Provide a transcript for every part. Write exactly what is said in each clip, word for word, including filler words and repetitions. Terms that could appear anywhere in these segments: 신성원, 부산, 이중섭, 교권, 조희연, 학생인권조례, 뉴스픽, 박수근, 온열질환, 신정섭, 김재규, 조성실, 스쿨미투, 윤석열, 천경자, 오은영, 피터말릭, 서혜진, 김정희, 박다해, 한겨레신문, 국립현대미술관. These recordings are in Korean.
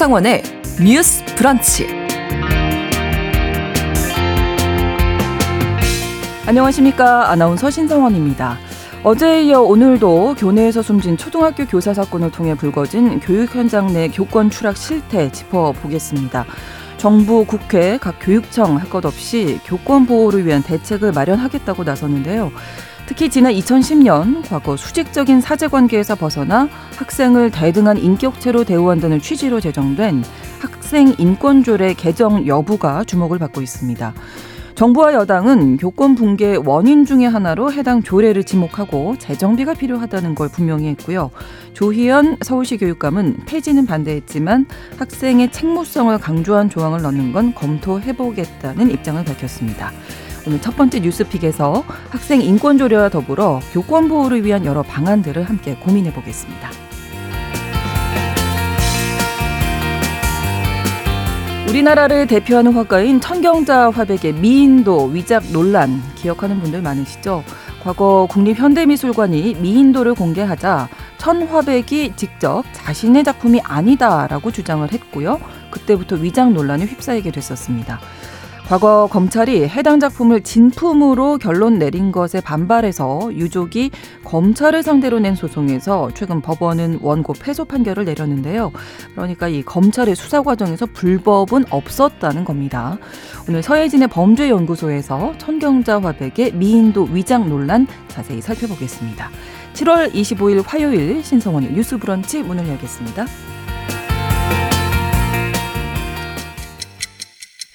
신성원의 뉴스 브런치. 안녕하십니까. 아나운서 신성원입니다. 어제에 이어 오늘도 교내에서 숨진 초등학교 교사 사건을 통해 불거진 교육 현장 내 교권 추락 실태 짚어보겠습니다. 정부, 국회, 각 교육청 할 것 없이 교권 보호를 위한 대책을 마련하겠다고 나섰는데요. 특히 지난 이천십 년 과거 수직적인 사제관계에서 벗어나 학생을 대등한 인격체로 대우한다는 취지로 제정된 학생인권조례 개정 여부가 주목을 받고 있습니다. 정부와 여당은 교권 붕괴의 원인 중에 하나로 해당 조례를 지목하고 재정비가 필요하다는 걸 분명히 했고요. 조희연 서울시 교육감은 폐지는 반대했지만 학생의 책무성을 강조한 조항을 넣는 건 검토해보겠다는 입장을 밝혔습니다. 오늘 첫 번째 뉴스픽에서 학생 인권 조례와 더불어 교권 보호를 위한 여러 방안들을 함께 고민해보겠습니다. 우리나라를 대표하는 화가인 천경자 화백의 미인도 위작 논란 기억하는 분들 많으시죠? 과거 국립현대미술관이 미인도를 공개하자 천 화백이 직접 자신의 작품이 아니다라고 주장을 했고요. 그때부터 위작 논란이 휩싸이게 됐었습니다. 과거 검찰이 해당 작품을 진품으로 결론 내린 것에 반발해서 유족이 검찰을 상대로 낸 소송에서 최근 법원은 원고 패소 판결을 내렸는데요. 그러니까 이 검찰의 수사 과정에서 불법은 없었다는 겁니다. 오늘 서혜진의 범죄연구소에서 천경자 화백의 미인도 위작 논란 자세히 살펴보겠습니다. 칠월 이십오일 화요일 신성원의 뉴스 브런치 문을 열겠습니다.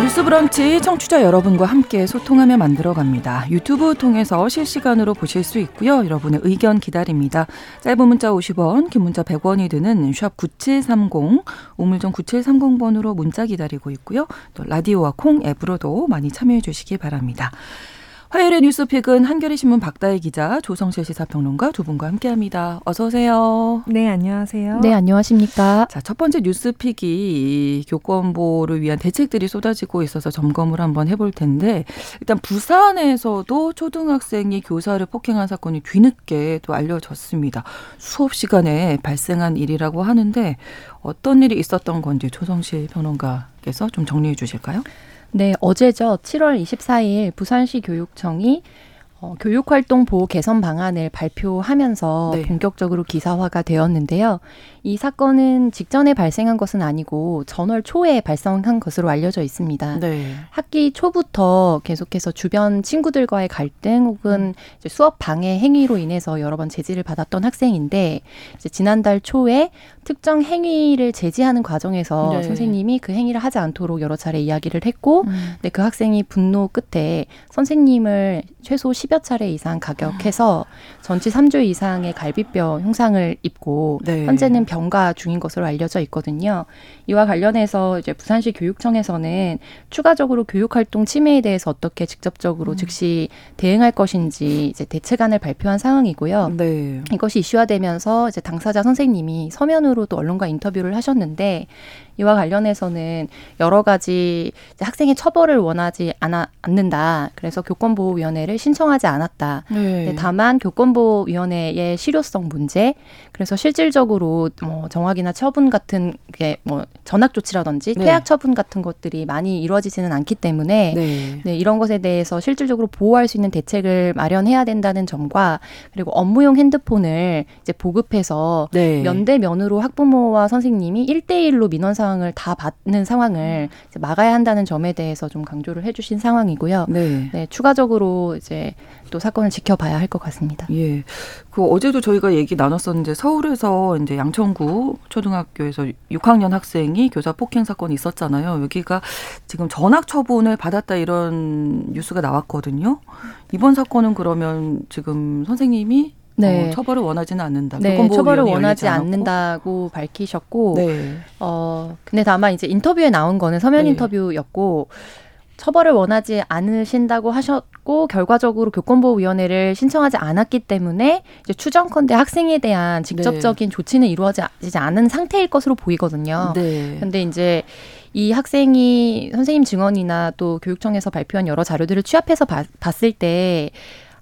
뉴스 브런치 청취자 여러분과 함께 소통하며 만들어갑니다. 유튜브 통해서 실시간으로 보실 수 있고요. 여러분의 의견 기다립니다. 짧은 문자 오십 원, 긴 문자 백 원이 드는 샵 구칠삼공, 우물정 구칠삼공 번으로 문자 기다리고 있고요. 또 라디오와 콩 앱으로도 많이 참여해 주시기 바랍니다. 화요일의 뉴스픽은 한겨레신문 박다해 기자, 조성실 시사평론가 두 분과 함께합니다. 어서 오세요. 네, 안녕하세요. 네, 안녕하십니까. 자, 첫 번째 뉴스픽이 교권 보호를 위한 대책들이 쏟아지고 있어서 점검을 한번 해볼 텐데, 일단 부산에서도 초등학생이 교사를 폭행한 사건이 뒤늦게 또 알려졌습니다. 수업 시간에 발생한 일이라고 하는데 어떤 일이 있었던 건지 조성실 평론가께서 좀 정리해 주실까요? 네, 어제죠. 칠월 이십사일 부산시 교육청이 어, 교육활동 보호 개선 방안을 발표하면서 네. 본격적으로 기사화가 되었는데요. 이 사건은 직전에 발생한 것은 아니고 전월 초에 발생한 것으로 알려져 있습니다. 네. 학기 초부터 계속해서 주변 친구들과의 갈등 혹은 이제 수업 방해 행위로 인해서 여러 번 제지를 받았던 학생인데, 이제 지난달 초에 특정 행위를 제지하는 과정에서 네. 선생님이 그 행위를 하지 않도록 여러 차례 이야기를 했고 음. 근데 그 학생이 분노 끝에 선생님을 최소 십여 차례 이상 가격해서 전치 삼 주 이상의 갈비뼈 형상을 입고 네. 현재는 병가 중인 것으로 알려져 있거든요. 이와 관련해서 이제 부산시 교육청에서는 추가적으로 교육활동 침해에 대해서 어떻게 직접적으로 음. 즉시 대응할 것인지 이제 대책안을 발표한 상황이고요. 네. 이것이 이슈화되면서 이제 당사자 선생님이 서면으로 또 언론과 인터뷰를 하셨는데, 이와 관련해서는 여러 가지 학생의 처벌을 원하지 않아, 않는다. 그래서 교권보호위원회를 신청하지 않았다. 네. 다만 교권보호위원회의 실효성 문제, 그래서 실질적으로 뭐 정학이나 처분 같은 게 뭐 전학 조치라든지 네. 퇴학 처분 같은 것들이 많이 이루어지지는 않기 때문에 네. 네, 이런 것에 대해서 실질적으로 보호할 수 있는 대책을 마련해야 된다는 점과, 그리고 업무용 핸드폰을 이제 보급해서 네. 면대면으로 학부모와 선생님이 일 대일로 민원상 다 받는 상황을 이제 막아야 한다는 점에 대해서 좀 강조를 해주신 상황이고요. 네. 네, 추가적으로 이제 또 사건을 지켜봐야 할 것 같습니다. 예. 그 어제도 저희가 얘기 나눴었는데, 서울에서 이제 양천구 초등학교에서 육 학년 학생이 교사 폭행 사건이 있었잖아요. 여기가 지금 전학 처분을 받았다 이런 뉴스가 나왔거든요. 이번 사건은 그러면 지금 선생님이 네. 어, 처벌을 원하지는 않는다. 네, 처벌을 원하지 않는다고 밝히셨고, 네. 어, 근데 다만 이제 인터뷰에 나온 거는 서면 네. 인터뷰였고, 처벌을 원하지 않으신다고 하셨고 결과적으로 교권보호위원회를 신청하지 않았기 때문에 이제 추정컨대 학생에 대한 직접적인 네. 조치는 이루어지지 않은 상태일 것으로 보이거든요. 그런데 네. 이제 이 학생이 선생님 증언이나 또 교육청에서 발표한 여러 자료들을 취합해서 바, 봤을 때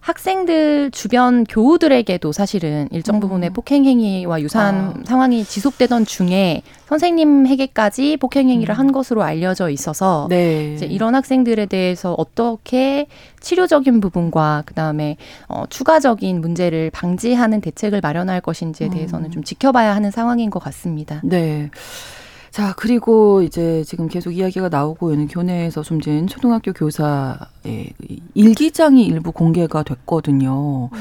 학생들 주변 교우들에게도 사실은 일정 부분의 음. 폭행행위와 유사한 아. 상황이 지속되던 중에 선생님에게까지 폭행행위를 음. 한 것으로 알려져 있어서 네. 이제 이런 학생들에 대해서 어떻게 치료적인 부분과 그다음에 어, 추가적인 문제를 방지하는 대책을 마련할 것인지에 대해서는 음. 좀 지켜봐야 하는 상황인 것 같습니다. 네. 자, 그리고 이제 지금 계속 이야기가 나오고 있는 교내에서 숨진 초등학교 교사의 일기장이 일부 공개가 됐거든요. 네.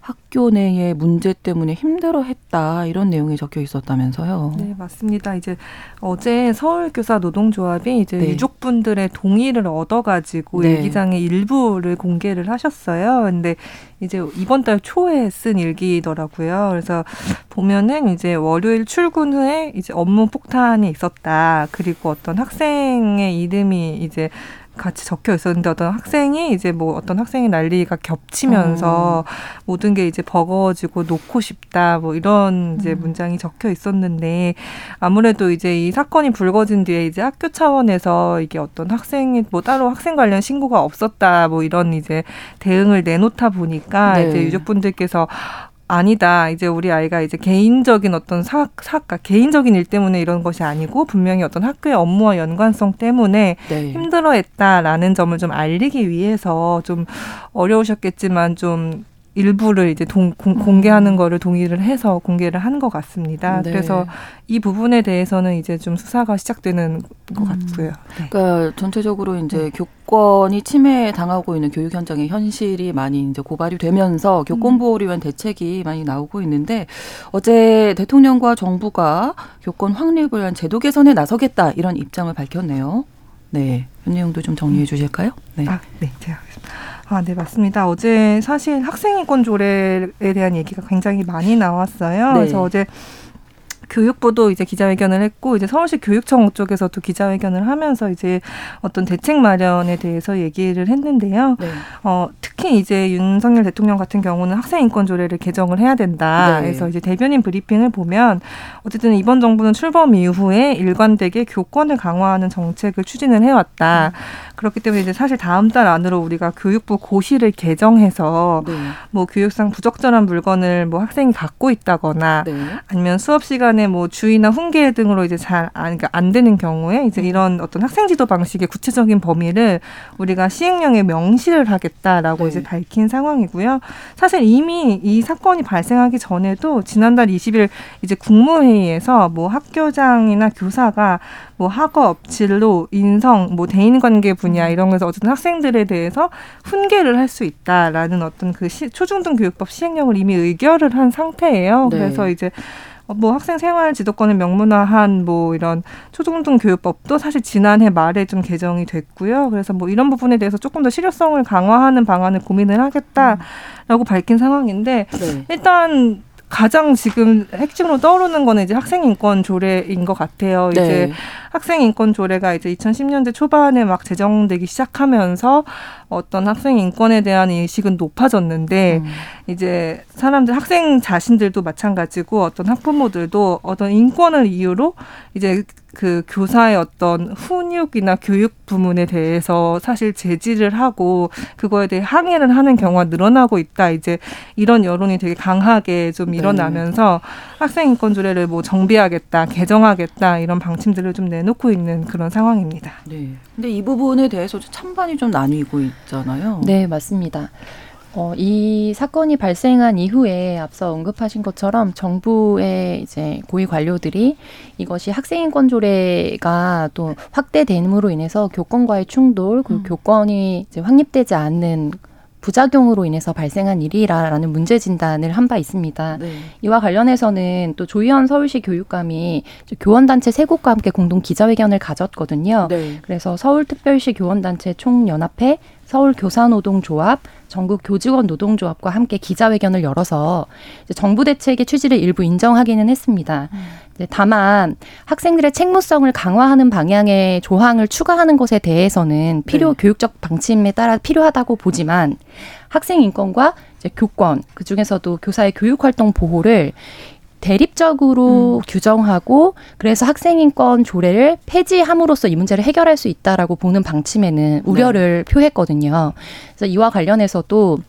학교 내의 문제 때문에 힘들어했다 이런 내용이 적혀 있었다면서요. 네, 맞습니다. 이제 어제 서울교사 노동조합이 이제 네. 유족분들의 동의를 얻어가지고 네. 일기장의 일부를 공개를 하셨어요. 근데 이제 이번 달 초에 쓴 일기더라고요. 그래서 보면은 이제 월요일 출근 후에 이제 업무 폭탄이 있었다. 그리고 어떤 학생의 이름이 이제 같이 적혀 있었는데 어떤 학생이 이제 뭐 어떤 학생의 난리가 겹치면서 음. 모든 게 이제 버거워지고 놓고 싶다 뭐 이런 이제 음. 문장이 적혀 있었는데 아무래도 이제 이 사건이 불거진 뒤에 이제 학교 차원에서 이게 어떤 학생이 뭐 따로 학생 관련 신고가 없었다 뭐 이런 이제 대응을 내놓다 보니까 네. 이제 유족분들께서 아니다. 이제 우리 아이가 이제 개인적인 어떤 사, 사과, 개인적인 일 때문에 이런 것이 아니고 분명히 어떤 학교의 업무와 연관성 때문에 네. 힘들어했다라는 점을 좀 알리기 위해서 좀 어려우셨겠지만 좀 일부를 이제 동, 공, 공개하는 거를 동의를 해서 공개를 한 것 같습니다. 네. 그래서 이 부분에 대해서는 이제 좀 수사가 시작되는 것 음. 같고요. 네. 그러니까 전체적으로 이제 네. 교권이 침해당하고 있는 교육 현장의 현실이 많이 이제 고발이 되면서 교권보호위원 대책이 많이 나오고 있는데 어제 대통령과 정부가 교권 확립을 위한 제도 개선에 나서겠다 이런 입장을 밝혔네요. 네, 이 내용도 좀 정리해 주실까요? 네, 아, 네, 제가 하겠습니다. 아, 네, 맞습니다. 어제 사실 학생인권 조례에 대한 얘기가 굉장히 많이 나왔어요. 네. 그래서 어제 교육부도 이제 기자회견을 했고 이제 서울시 교육청 쪽에서도 기자회견을 하면서 이제 어떤 대책 마련에 대해서 얘기를 했는데요. 네. 어, 특히 이제 윤석열 대통령 같은 경우는 학생인권조례를 개정을 해야 된다. 네. 그래서 이제 대변인 브리핑을 보면 어쨌든 이번 정부는 출범 이후에 일관되게 교권을 강화하는 정책을 추진을 해왔다. 음. 그렇기 때문에 이제 사실 다음 달 안으로 우리가 교육부 고시를 개정해서 네. 뭐 교육상 부적절한 물건을 뭐 학생이 갖고 있다거나 네. 아니면 수업 시간 뭐 주의나 훈계 등으로 이제 잘 안 그러니까 안 되는 경우에 이제 이런 어떤 학생 지도 방식의 구체적인 범위를 우리가 시행령에 명시를 하겠다라고 네. 이제 밝힌 상황이고요. 사실 이미 이 사건이 발생하기 전에도 지난달 이십일 이제 국무회의에서 뭐 학교장이나 교사가 뭐 학업, 진로, 인성, 뭐 대인관계 분야 이런 거에서 어쨌든 학생들에 대해서 훈계를 할 수 있다라는 어떤 그 시, 초중등 교육법 시행령을 이미 의결을 한 상태예요. 네. 그래서 이제 뭐 학생 생활 지도권을 명문화한 뭐 이런 초중등 교육법도 사실 지난해 말에 좀 개정이 됐고요. 그래서 뭐 이런 부분에 대해서 조금 더 실효성을 강화하는 방안을 고민을 하겠다라고 음. 밝힌 상황인데 네. 일단 가장 지금 핵심으로 떠오르는 거는 이제 학생인권조례인 것 같아요. 네. 이제 학생인권조례가 이제 이천십 년대 초반에 막 제정되기 시작하면서 어떤 학생인권에 대한 인식은 높아졌는데 음. 이제 사람들, 학생 자신들도 마찬가지고 어떤 학부모들도 어떤 인권을 이유로 이제 그 교사의 어떤 훈육이나 교육 부문에 대해서 사실 제지를 하고 그거에 대해 항의를 하는 경우가 늘어나고 있다. 이제 이런 여론이 되게 강하게 좀 일어나면서 네. 학생인권조례를 뭐 정비하겠다, 개정하겠다 이런 방침들을 좀 내놓고 있는 그런 상황입니다. 네. 근데 이 부분에 대해서 찬반이 좀 나뉘고 있잖아요. 네, 맞습니다. 어, 이 사건이 발생한 이후에 앞서 언급하신 것처럼 정부의 이제 고위 관료들이 이것이 학생인권조례가 또 확대됨으로 인해서 교권과의 충돌, 그리고 음. 교권이 이제 확립되지 않는 부작용으로 인해서 발생한 일이라는 문제 진단을 한 바 있습니다. 네. 이와 관련해서는 또 조희연 서울시 교육감이 교원단체 세 곳과 함께 공동 기자회견을 가졌거든요. 네. 그래서 서울특별시 교원단체 총연합회, 서울교사노동조합, 전국교직원노동조합과 함께 기자회견을 열어서 이제 정부 대책의 취지를 일부 인정하기는 했습니다. 음. 이제 다만 학생들의 책무성을 강화하는 방향의 조항을 추가하는 것에 대해서는 필요 네. 교육적 방침에 따라 필요하다고 보지만 학생 인권과 이제 교권, 그중에서도 교사의 교육활동 보호를 대립적으로 음. 규정하고 그래서 학생인권 조례를 폐지함으로써 이 문제를 해결할 수 있다라고 보는 방침에는 우려를 네. 표했거든요. 그래서 이와 관련해서도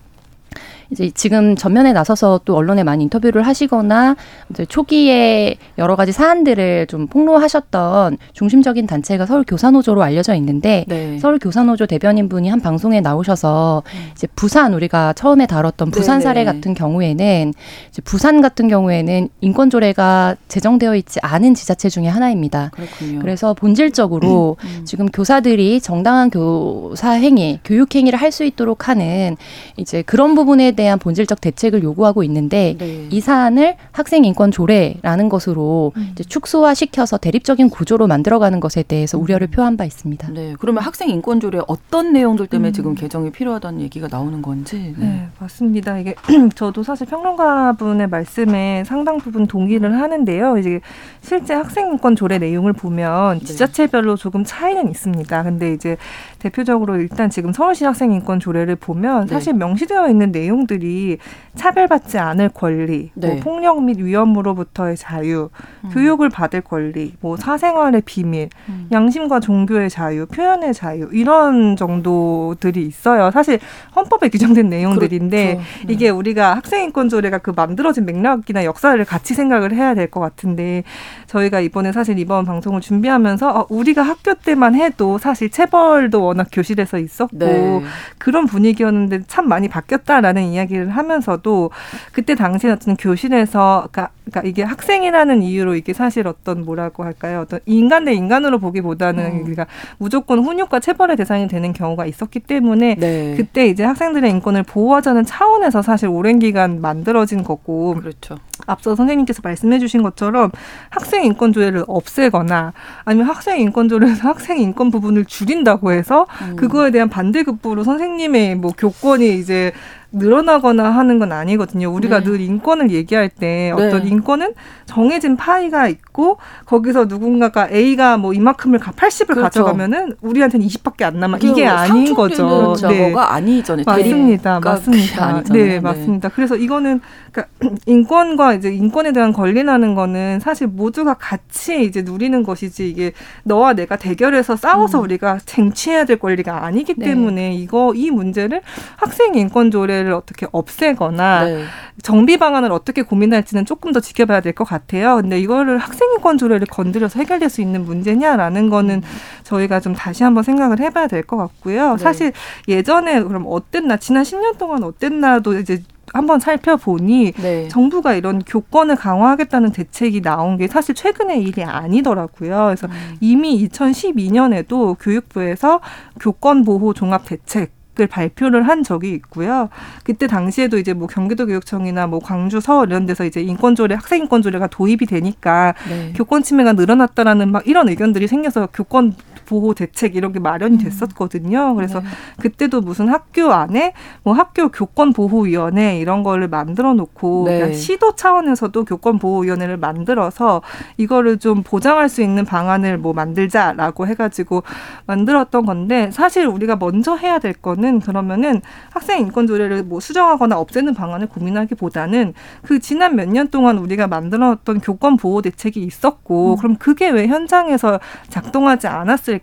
이제 지금 전면에 나서서 또 언론에 많이 인터뷰를 하시거나 이제 초기에 여러 가지 사안들을 좀 폭로하셨던 중심적인 단체가 서울교사노조로 알려져 있는데 네. 서울교사노조 대변인분이 한 방송에 나오셔서 이제 부산 우리가 처음에 다뤘던 부산 네네. 사례 같은 경우에는 이제 부산 같은 경우에는 인권조례가 제정되어 있지 않은 지자체 중에 하나입니다. 그렇군요. 그래서 본질적으로 음, 음. 지금 교사들이 정당한 교사 행위, 교육 행위를 할 수 있도록 하는 이제 그런 부분에 대한 본질적 대책을 요구하고 있는데 네. 이 사안을 학생인권조례라는 것으로 음. 이제 축소화시켜서 대립적인 구조로 만들어가는 것에 대해서 우려를 표한 바 있습니다. 네, 그러면 학생인권조례 어떤 내용들 때문에 음. 지금 개정이 필요하다는 얘기가 나오는 건지. 네, 네 맞습니다. 이게 저도 사실 평론가분의 말씀에 상당 부분 동의를 하는데요. 이제 실제 학생인권조례 내용을 보면 지자체별로 조금 차이는 있습니다. 근데 이제 대표적으로 일단 지금 서울시 학생인권조례를 보면 사실 네. 명시되어 있는 내용 들이 차별받지 않을 권리, 네. 뭐 폭력 및 위험으로부터의 자유, 음. 교육을 받을 권리, 뭐 사생활의 비밀, 음. 양심과 종교의 자유, 표현의 자유 이런 정도들이 있어요. 사실 헌법에 규정된 내용들인데 그렇죠. 네. 이게 우리가 학생인권조례가 그 만들어진 맥락이나 역사를 같이 생각을 해야 될 것 같은데 저희가 이번에 사실 이번 방송을 준비하면서 어, 우리가 학교 때만 해도 사실 체벌도 워낙 교실에서 있었고 네. 그런 분위기였는데 참 많이 바뀌었다라는 이야기를 하면서도 그때 당시에 어떤 교실에서 그러니까, 그러니까 이게 학생이라는 이유로 이게 사실 어떤 뭐라고 할까요? 어떤 인간 대 인간으로 보기보다는 음. 그러니까 무조건 훈육과 체벌의 대상이 되는 경우가 있었기 때문에 네. 그때 이제 학생들의 인권을 보호하자는 차원에서 사실 오랜 기간 만들어진 거고 그렇죠. 앞서 선생님께서 말씀해 주신 것처럼 학생 인권 조례를 없애거나 아니면 학생 인권 조례에서 학생 인권 부분을 줄인다고 해서 음. 그거에 대한 반대급부로 선생님의 뭐 교권이 이제 늘어나거나 하는 건 아니거든요. 우리가 네. 늘 인권을 얘기할 때 어떤 네. 인권은 정해진 파이가 있고 거기서 누군가가 A가 뭐 이만큼을 팔십을 그렇죠. 가져가면은 우리한테는 이십밖에 안 남아. 이게 아닌 거죠. 상충되는 네. 저거가 아니잖아요. 맞습니다. 맞습니다. 네, 네, 맞습니다. 그래서 이거는 그러니까 인권과 이제 인권에 대한 권리라는 거는 사실 모두가 같이 이제 누리는 것이지 이게 너와 내가 대결해서 싸워서 음. 우리가 쟁취해야 될 권리가 아니기 네. 때문에 이거 이 문제를 학생 인권 조례 어떻게 없애거나 네. 정비 방안을 어떻게 고민할지는 조금 더 지켜봐야 될 것 같아요. 근데 이거를 학생인권 조례를 건드려서 해결될 수 있는 문제냐라는 거는 저희가 좀 다시 한번 생각을 해봐야 될 것 같고요. 네. 사실 예전에 그럼 어땠나 지난 십 년 동안 어땠나도 이제 한번 살펴보니 네. 정부가 이런 교권을 강화하겠다는 대책이 나온 게 사실 최근의 일이 아니더라고요. 그래서 음. 이미 이천십이 년에도 교육부에서 교권보호 종합대책 발표를 한 적이 있고요. 그때 당시에도 이제 뭐 경기도교육청이나 뭐 광주, 서울 이런 데서 이제 인권조례, 학생인권조례가 도입이 되니까 네. 교권 침해가 늘어났다라는 막 이런 의견들이 생겨서 교권 보호 대책 이런 게 마련이 됐었거든요. 그래서 네. 그때도 무슨 학교 안에 뭐 학교 교권 보호위원회 이런 거를 만들어 놓고 네. 시도 차원에서도 교권 보호위원회를 만들어서 이거를 좀 보장할 수 있는 방안을 뭐 만들자라고 해가지고 만들었던 건데 사실 우리가 먼저 해야 될 거는 그러면은 학생 인권 조례를 뭐 수정하거나 없애는 방안을 고민하기보다는 그 지난 몇 년 동안 우리가 만들어놨던 교권 보호 대책이 있었고 음. 그럼 그게 왜 현장에서 작동하지 않았을까?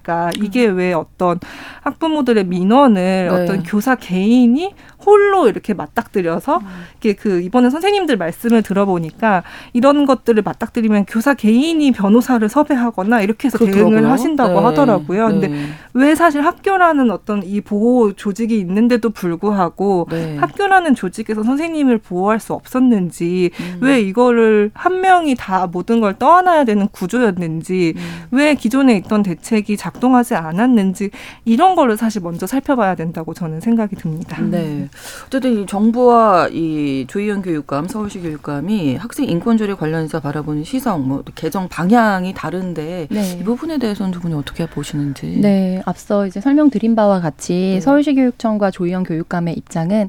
이게 음. 왜 어떤 학부모들의 민원을 네. 어떤 교사 개인이 홀로 이렇게 맞닥뜨려서 음. 이게 그 이번에 선생님들 말씀을 들어보니까 이런 것들을 맞닥뜨리면 교사 개인이 변호사를 섭외하거나 이렇게 해서 그렇더라고요. 대응을 하신다고 네. 하더라고요. 네. 근데 왜 사실 학교라는 어떤 이 보호 조직이 있는데도 불구하고 네. 학교라는 조직에서 선생님을 보호할 수 없었는지 음. 왜 이거를 한 명이 다 모든 걸 떠안아야 되는 구조였는지 음. 왜 기존에 있던 대책이 작동하지 않았는지 이런 거를 사실 먼저 살펴봐야 된다고 저는 생각이 듭니다. 네. 어쨌든 이 정부와 이 조희연 교육감, 서울시 교육감이 학생 인권조례 관련해서 바라보는 시성, 뭐 개정 방향이 다른데 네. 이 부분에 대해서는 두 분이 어떻게 보시는지. 네, 앞서 이제 설명드린 바와 같이 음. 서울시 교육청과 조희연 교육감의 입장은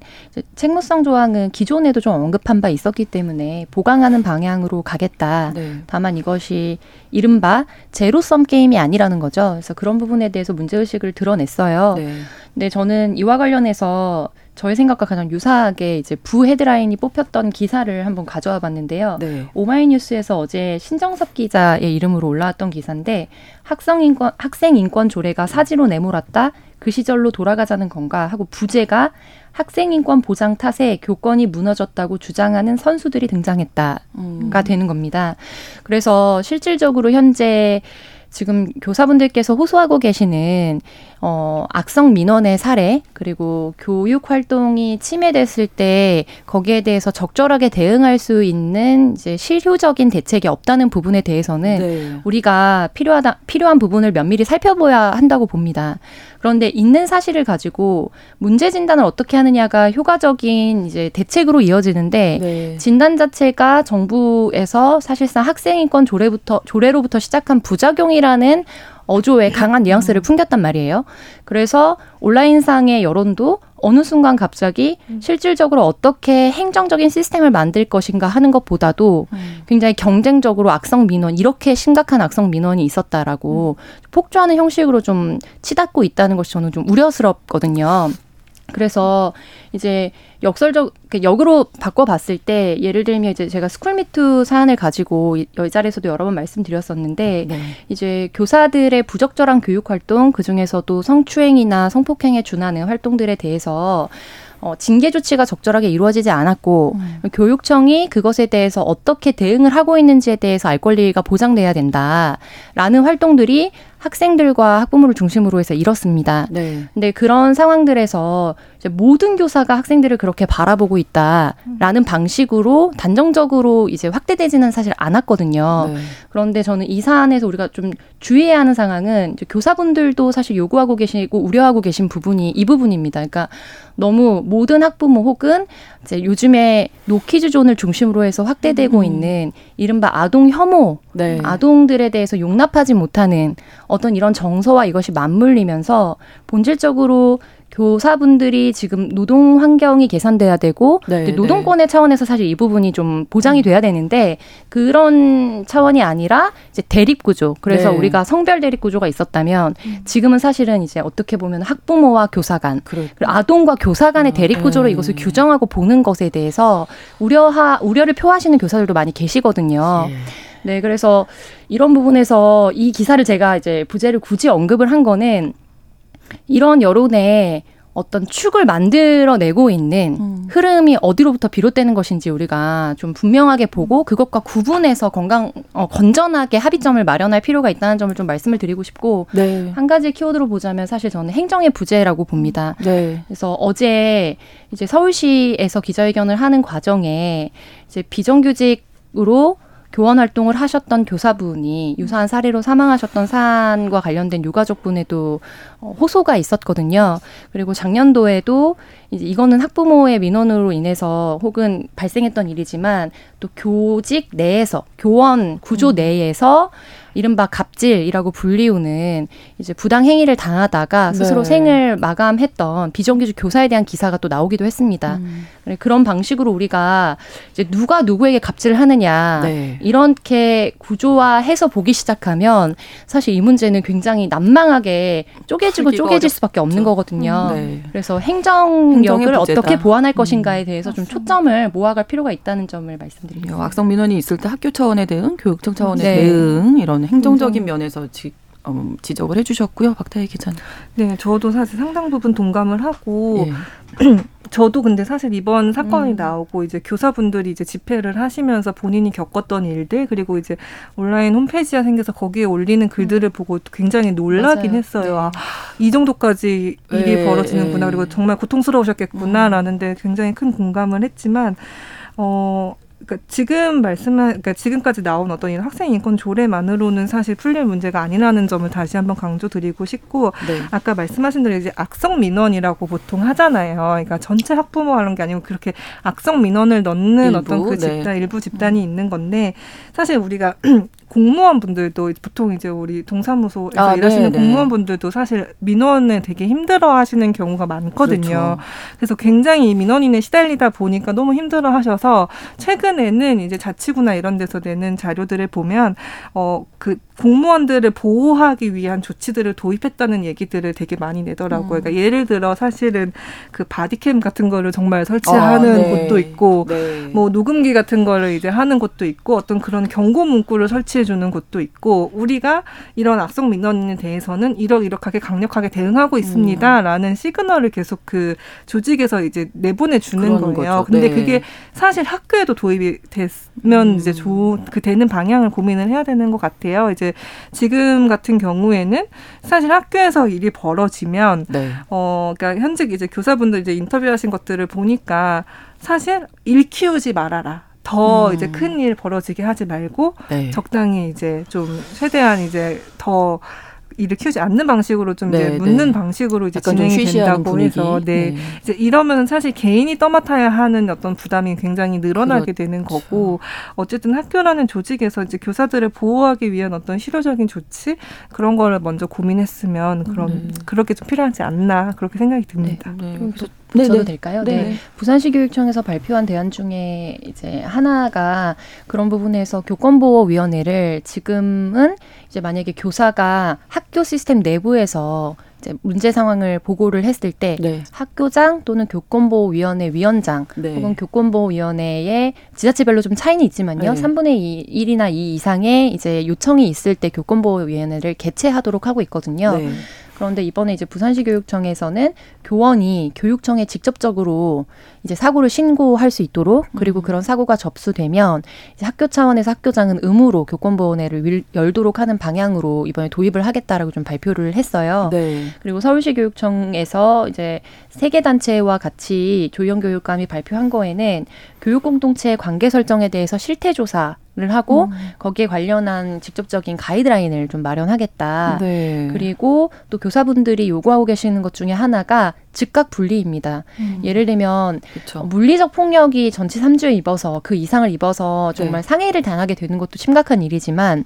책무성 조항은 기존에도 좀 언급한 바 있었기 때문에 보강하는 방향으로 가겠다. 네. 다만 이것이 이른바 제로섬 게임이 아니라는 거죠. 그래서 그런 부분에 대해서 문제의식을 드러냈어요. 네. 근데 저는 이와 관련해서 저의 생각과 가장 유사하게 이제 부 헤드라인이 뽑혔던 기사를 한번 가져와 봤는데요. 네. 오마이뉴스에서 어제 신정섭 기자의 이름으로 올라왔던 기사인데 학생인권, 학생인권 조례가 사지로 내몰았다. 그 시절로 돌아가자는 건가 하고 부제가 학생인권 보장 탓에 교권이 무너졌다고 주장하는 선수들이 등장했다가 음. 되는 겁니다. 그래서 실질적으로 현재 지금 교사분들께서 호소하고 계시는 어, 악성 민원의 사례 그리고 교육 활동이 침해됐을 때 거기에 대해서 적절하게 대응할 수 있는 이제 실효적인 대책이 없다는 부분에 대해서는 네. 우리가 필요하다, 필요한 부분을 면밀히 살펴봐야 한다고 봅니다. 그런데 있는 사실을 가지고 문제 진단을 어떻게 하느냐가 효과적인 이제 대책으로 이어지는데 네. 진단 자체가 정부에서 사실상 학생인권 조례부터, 조례로부터 시작한 부작용이라는 어조의 강한 뉘앙스를 풍겼단 말이에요. 그래서 온라인상의 여론도 어느 순간 갑자기 실질적으로 어떻게 행정적인 시스템을 만들 것인가 하는 것보다도 굉장히 경쟁적으로 악성 민원, 이렇게 심각한 악성 민원이 있었다라고 폭주하는 형식으로 좀 치닫고 있다는 것이 저는 좀 우려스럽거든요. 그래서 이제 역설적 역으로 바꿔봤을 때 예를 들면 이제 제가 스쿨미투 사안을 가지고 이, 이 자리에서도 여러 번 말씀드렸었는데 네. 이제 교사들의 부적절한 교육 활동 그중에서도 성추행이나 성폭행에 준하는 활동들에 대해서 어, 징계 조치가 적절하게 이루어지지 않았고 음. 교육청이 그것에 대해서 어떻게 대응을 하고 있는지에 대해서 알 권리가 보장돼야 된다라는 활동들이 학생들과 학부모를 중심으로 해서 이렇습니다. 네. 근데 그런 상황들에서 이제 모든 교사가 학생들을 그렇게 바라보고 있다라는 음. 방식으로 단정적으로 이제 확대되지는 사실 않았거든요. 네. 그런데 저는 이 사안에서 우리가 좀 주의해야 하는 상황은 이제 교사분들도 사실 요구하고 계시고 우려하고 계신 부분이 이 부분입니다. 그러니까 너무 모든 학부모 혹은 이제 요즘에 노키즈존을 중심으로 해서 확대되고 음. 있는 이른바 아동 혐오, 네. 아동들에 대해서 용납하지 못하는 어떤 이런 정서와 이것이 맞물리면서 본질적으로 교사분들이 지금 노동 환경이 개선돼야 되고 네, 노동권의 네. 차원에서 사실 이 부분이 좀 보장이 돼야 되는데 그런 차원이 아니라 이제 대립구조. 그래서 네. 우리가 성별 대립구조가 있었다면 지금은 사실은 이제 어떻게 보면 학부모와 교사간, 그렇구나. 그리고 아동과 교사간의 대립구조로 아, 네. 이것을 규정하고 보는 것에 대해서 우려하 우려를 표하시는 교사들도 많이 계시거든요. 네. 네, 그래서 이런 부분에서 이 기사를 제가 이제 부제를 굳이 언급을 한 거는 이런 여론에 어떤 축을 만들어내고 있는 음. 흐름이 어디로부터 비롯되는 것인지 우리가 좀 분명하게 보고 그것과 구분해서 건강, 어, 건전하게 합의점을 마련할 필요가 있다는 점을 좀 말씀을 드리고 싶고 네. 한 가지 키워드로 보자면 사실 저는 행정의 부재라고 봅니다. 네. 그래서 어제 이제 서울시에서 기자회견을 하는 과정에 이제 비정규직으로 교원 활동을 하셨던 교사분이 유사한 사례로 사망하셨던 사안과 관련된 유가족분에도 호소가 있었거든요. 그리고 작년도에도 이제 이거는 학부모의 민원으로 인해서 혹은 발생했던 일이지만 또 교직 내에서 교원 구조 내에서 이른바 갑질이라고 불리우는 이제 부당 행위를 당하다가 스스로 네. 생을 마감했던 비정규직 교사에 대한 기사가 또 나오기도 했습니다. 음. 그런 방식으로 우리가 이제 누가 누구에게 갑질을 하느냐 네. 이렇게 구조화해서 보기 시작하면 사실 이 문제는 굉장히 난망하게 쪼개지고 쪼개질 수밖에 없는 음. 거거든요. 네. 그래서 행정력을 어떻게 보완할 것인가에 대해서 음. 좀 초점을 모아갈 필요가 있다는 점을 말씀드립니다. 악성 민원이 있을 때 학교 차원에 대응, 교육청 차원의 네. 대응 이런 행정적인 면에서 지, 음, 지적을 해주셨고요. 박다해 기자님. 네, 저도 사실 상당 부분 동감을 하고 예. 저도 근데 사실 이번 사건이 음. 나오고 이제 교사분들이 이제 집회를 하시면서 본인이 겪었던 일들 그리고 이제 온라인 홈페이지가 생겨서 거기에 올리는 글들을 음. 보고 굉장히 놀라긴 맞아요. 했어요. 아, 이 정도까지 예. 일이 벌어지는구나. 그리고 정말 고통스러우셨겠구나라는데 굉장히 큰 공감을 했지만 어. 그러니까 지금 말씀한, 그러니까 지금까지 나온 어떤 이런 학생 인권 조례만으로는 사실 풀릴 문제가 아니라는 점을 다시 한번 강조드리고 싶고, 네. 아까 말씀하신 대로 이제 악성 민원이라고 보통 하잖아요. 그러니까 전체 학부모 하는 게 아니고 그렇게 악성 민원을 넣는 일부, 어떤 그 집단, 네. 일부 집단이 있는 건데, 사실 우리가 공무원분들도 보통 이제 우리 동사무소에서 아, 일하시는 네네. 공무원분들도 사실 민원을 되게 힘들어하시는 경우가 많거든요. 그렇죠. 그래서 굉장히 이 민원인에 시달리다 보니까 너무 힘들어하셔서 최근에는 이제 자치구나 이런 데서 내는 자료들을 보면 어, 그 공무원들을 보호하기 위한 조치들을 도입했다는 얘기들을 되게 많이 내더라고요. 음. 그러니까 예를 들어 사실은 그 바디캠 같은 거를 정말 설치하는 아, 네. 곳도 있고, 네. 뭐 녹음기 같은 거를 이제 하는 곳도 있고, 어떤 그런 경고 문구를 설치해 주는 곳도 있고, 우리가 이런 악성 민원에 대해서는 이렇게 이렇게 강력하게 대응하고 있습니다라는 음. 시그널을 계속 그 조직에서 이제 내보내 주는 거예요. 근데 네. 그게 사실 학교에도 도입이 되면 음. 이제 좋은 그 되는 방향을 고민을 해야 되는 것 같아요. 이제 지금 같은 경우에는 사실 학교에서 일이 벌어지면 네. 어 그러니까 현직 이제 교사분들 이제 인터뷰하신 것들을 보니까 사실 일 키우지 말아라. 더 음. 이제 큰 일 벌어지게 하지 말고 네. 적당히 이제 좀 최대한 이제 더 일을 키우지 않는 방식으로 좀 네, 이제 묻는 네. 방식으로 이제 진행이 된다고 분위기. 해서 네. 네. 이제 이러면 사실 개인이 떠맡아야 하는 어떤 부담이 굉장히 늘어나게 그렇죠. 되는 거고, 어쨌든 학교라는 조직에서 이제 교사들을 보호하기 위한 어떤 실효적인 조치 그런 거를 먼저 고민했으면 그런 음. 그렇게 좀 필요하지 않나 그렇게 생각이 듭니다. 네. 네. 네, 저도 될까요? 네. 네. 부산시 교육청에서 발표한 대안 중에 이제 하나가 그런 부분에서 교권보호위원회를 지금은 이제 만약에 교사가 학교 시스템 내부에서 이제 문제 상황을 보고를 했을 때 네. 학교장 또는 교권보호위원회 위원장 네. 혹은 교권보호위원회의 지자체별로 좀 차이는 있지만요. 네. 삼분의 일이나 이 이상의 이제 요청이 있을 때 교권보호위원회를 개최하도록 하고 있거든요. 네. 그런데 이번에 이제 부산시 교육청에서는 교원이 교육청에 직접적으로 이제 사고를 신고할 수 있도록, 그리고 그런 사고가 접수되면 이제 학교 차원에서 학교장은 의무로 교권보호원회를 열도록 하는 방향으로 이번에 도입을 하겠다라고 좀 발표를 했어요. 네. 그리고 서울시 교육청에서 이제 세 개 단체와 같이 조희연 교육감이 발표한 거에는 교육공동체의 관계 설정에 대해서 실태조사 를 하고 음. 거기에 관련한 직접적인 가이드라인을 좀 마련하겠다. 네. 그리고 또 교사분들이 요구하고 계시는 것 중에 하나가 즉각 분리입니다. 음. 예를 들면 그쵸. 물리적 폭력이 전치 삼 주에 입어서 그 이상을 입어서 정말 네. 상해를 당하게 되는 것도 심각한 일이지만,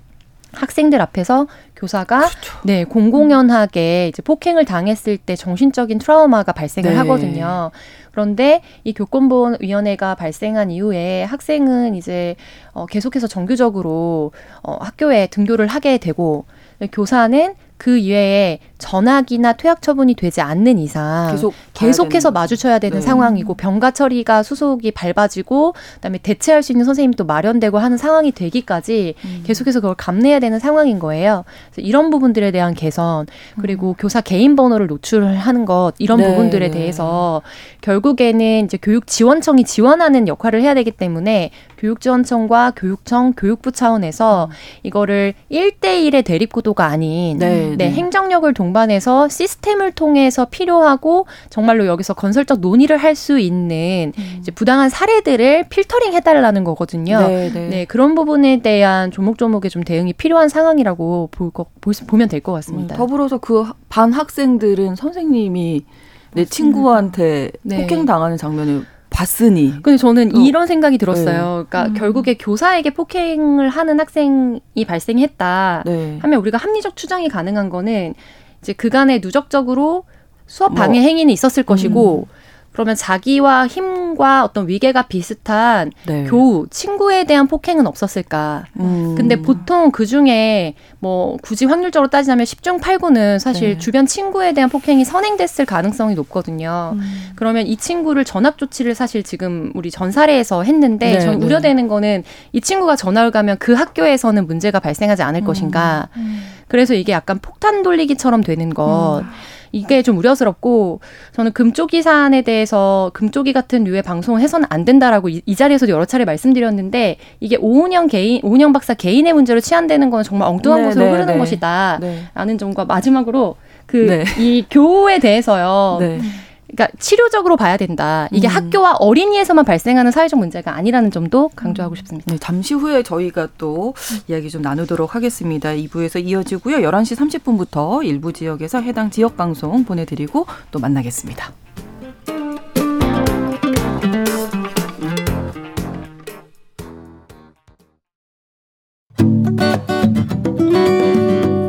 학생들 앞에서 교사가 그렇죠. 네, 공공연하게 이제 폭행을 당했을 때 정신적인 트라우마가 발생을 네. 하거든요. 그런데 이 교권보호위원회가 발생한 이후에 학생은 이제 어, 계속해서 정규적으로 어, 학교에 등교를 하게 되고, 교사는 그 이외에 전학이나 퇴학 처분이 되지 않는 이상 계속 계속해서 되는. 마주쳐야 되는 네. 상황이고, 병가 처리가 수속이 밟아지고 그다음에 대체할 수 있는 선생님이 또 마련되고 하는 상황이 되기까지 음. 계속해서 그걸 감내해야 되는 상황인 거예요. 그래서 이런 부분들에 대한 개선, 그리고 음. 교사 개인 번호를 노출하는 것, 이런 네. 부분들에 대해서 결국에는 이제 교육지원청이 지원하는 역할을 해야 되기 때문에 교육지원청과 교육청, 교육부 차원에서 음. 이거를 일 대일의 대립구도가 아닌 네, 네. 네, 행정력을 동 반에서 시스템을 통해서 필요하고 정말로 여기서 건설적 논의를 할 수 있는 음. 이제 부당한 사례들을 필터링 해달라는 거거든요. 네, 네. 네, 그런 부분에 대한 조목조목의 좀 대응이 필요한 상황이라고 볼 거, 볼, 보면 될 것 같습니다. 음, 더불어서 그 반 학생들은 선생님이 내 맞습니다. 친구한테 네. 폭행당하는 장면을 봤으니. 근데 저는 어. 이런 생각이 들었어요. 네. 그러니까 음. 결국에 교사에게 폭행을 하는 학생이 발생했다 네. 하면 우리가 합리적 추정이 가능한 거는 이제 그간에 누적적으로 수업 방해 뭐. 행위는 있었을 것이고, 음. 그러면 자기와 힘과 어떤 위계가 비슷한 네. 교우, 친구에 대한 폭행은 없었을까. 음. 근데 보통 그중에 뭐 굳이 확률적으로 따지자면 십중 팔구는 사실 네. 주변 친구에 대한 폭행이 선행됐을 가능성이 높거든요. 음. 그러면 이 친구를 전학 조치를 사실 지금 우리 전 사례에서 했는데 네, 전 네. 우려되는 거는 이 친구가 전학을 가면 그 학교에서는 문제가 발생하지 않을 음. 것인가. 음. 그래서 이게 약간 폭탄 돌리기처럼 되는 것. 음. 이게 좀 우려스럽고, 저는 금쪽이 사안에 대해서 금쪽이 같은 류의 방송을 해서는 안 된다라고 이, 이 자리에서도 여러 차례 말씀드렸는데, 이게 오은영 개인, 오은영 박사 개인의 문제로 치환되는 건 정말 엉뚱한 네, 곳으로 네, 흐르는 네. 것이다. 네. 라는 점과 마지막으로 그 이 네. 교우에 대해서요. 네. 그러니까 치료적으로 봐야 된다. 이게 음. 학교와 어린이에서만 발생하는 사회적 문제가 아니라는 점도 강조하고 싶습니다. 네, 잠시 후에 저희가 또 이야기 좀 나누도록 하겠습니다. 이 부에서 이어지고요. 열한 시 삼십 분부터 일부 지역에서 해당 지역 방송 보내드리고 또 만나겠습니다.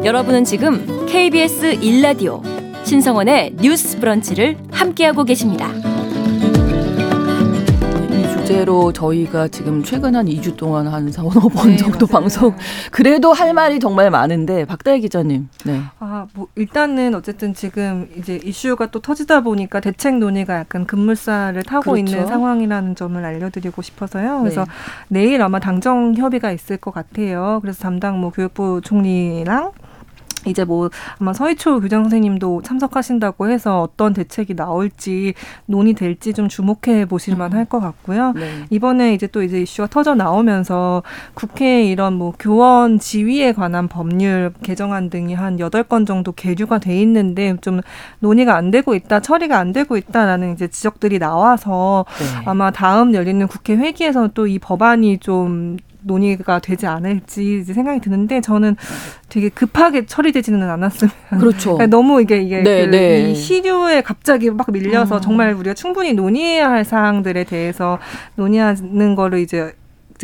여러분은 지금 케이비에스 일 라디오 신성원의 뉴스 브런치를 함께하고 계십니다. 이 주제로 저희가 지금 최근 한 이 주 동안 한 사오너 번 네, 정도 맞습니다. 방송 그래도 할 말이 정말 많은데 박다해 기자님. 네. 아, 뭐 일단은 어쨌든 지금 이제 이슈가 또 터지다 보니까 대책 논의가 약간 급물살을 타고 그렇죠. 있는 상황이라는 점을 알려드리고 싶어서요. 그래서 네. 내일 아마 당정 협의가 있을 것 같아요. 그래서 담당 뭐 교육부 총리랑 이제 뭐 아마 서희초 교장 선생님도 참석하신다고 해서 어떤 대책이 나올지 논의될지 좀 주목해 보실만 할 것 같고요. 네. 이번에 이제 또 이제 이슈가 터져 나오면서 국회에 이런 뭐 교원 지위에 관한 법률 개정안 등이 한 여덟 건 정도 계류가 돼 있는데 좀 논의가 안 되고 있다, 처리가 안 되고 있다라는 이제 지적들이 나와서 네. 아마 다음 열리는 국회 회기에서 또 이 법안이 좀 논의가 되지 않을지 생각이 드는데 저는 되게 급하게 처리되지는 않았으면 그렇죠. 그러니까 너무 이게 이게 네, 그 네. 이 시류에 갑자기 막 밀려서 음. 정말 우리가 충분히 논의해야 할 사항들에 대해서 논의하는 거를 이제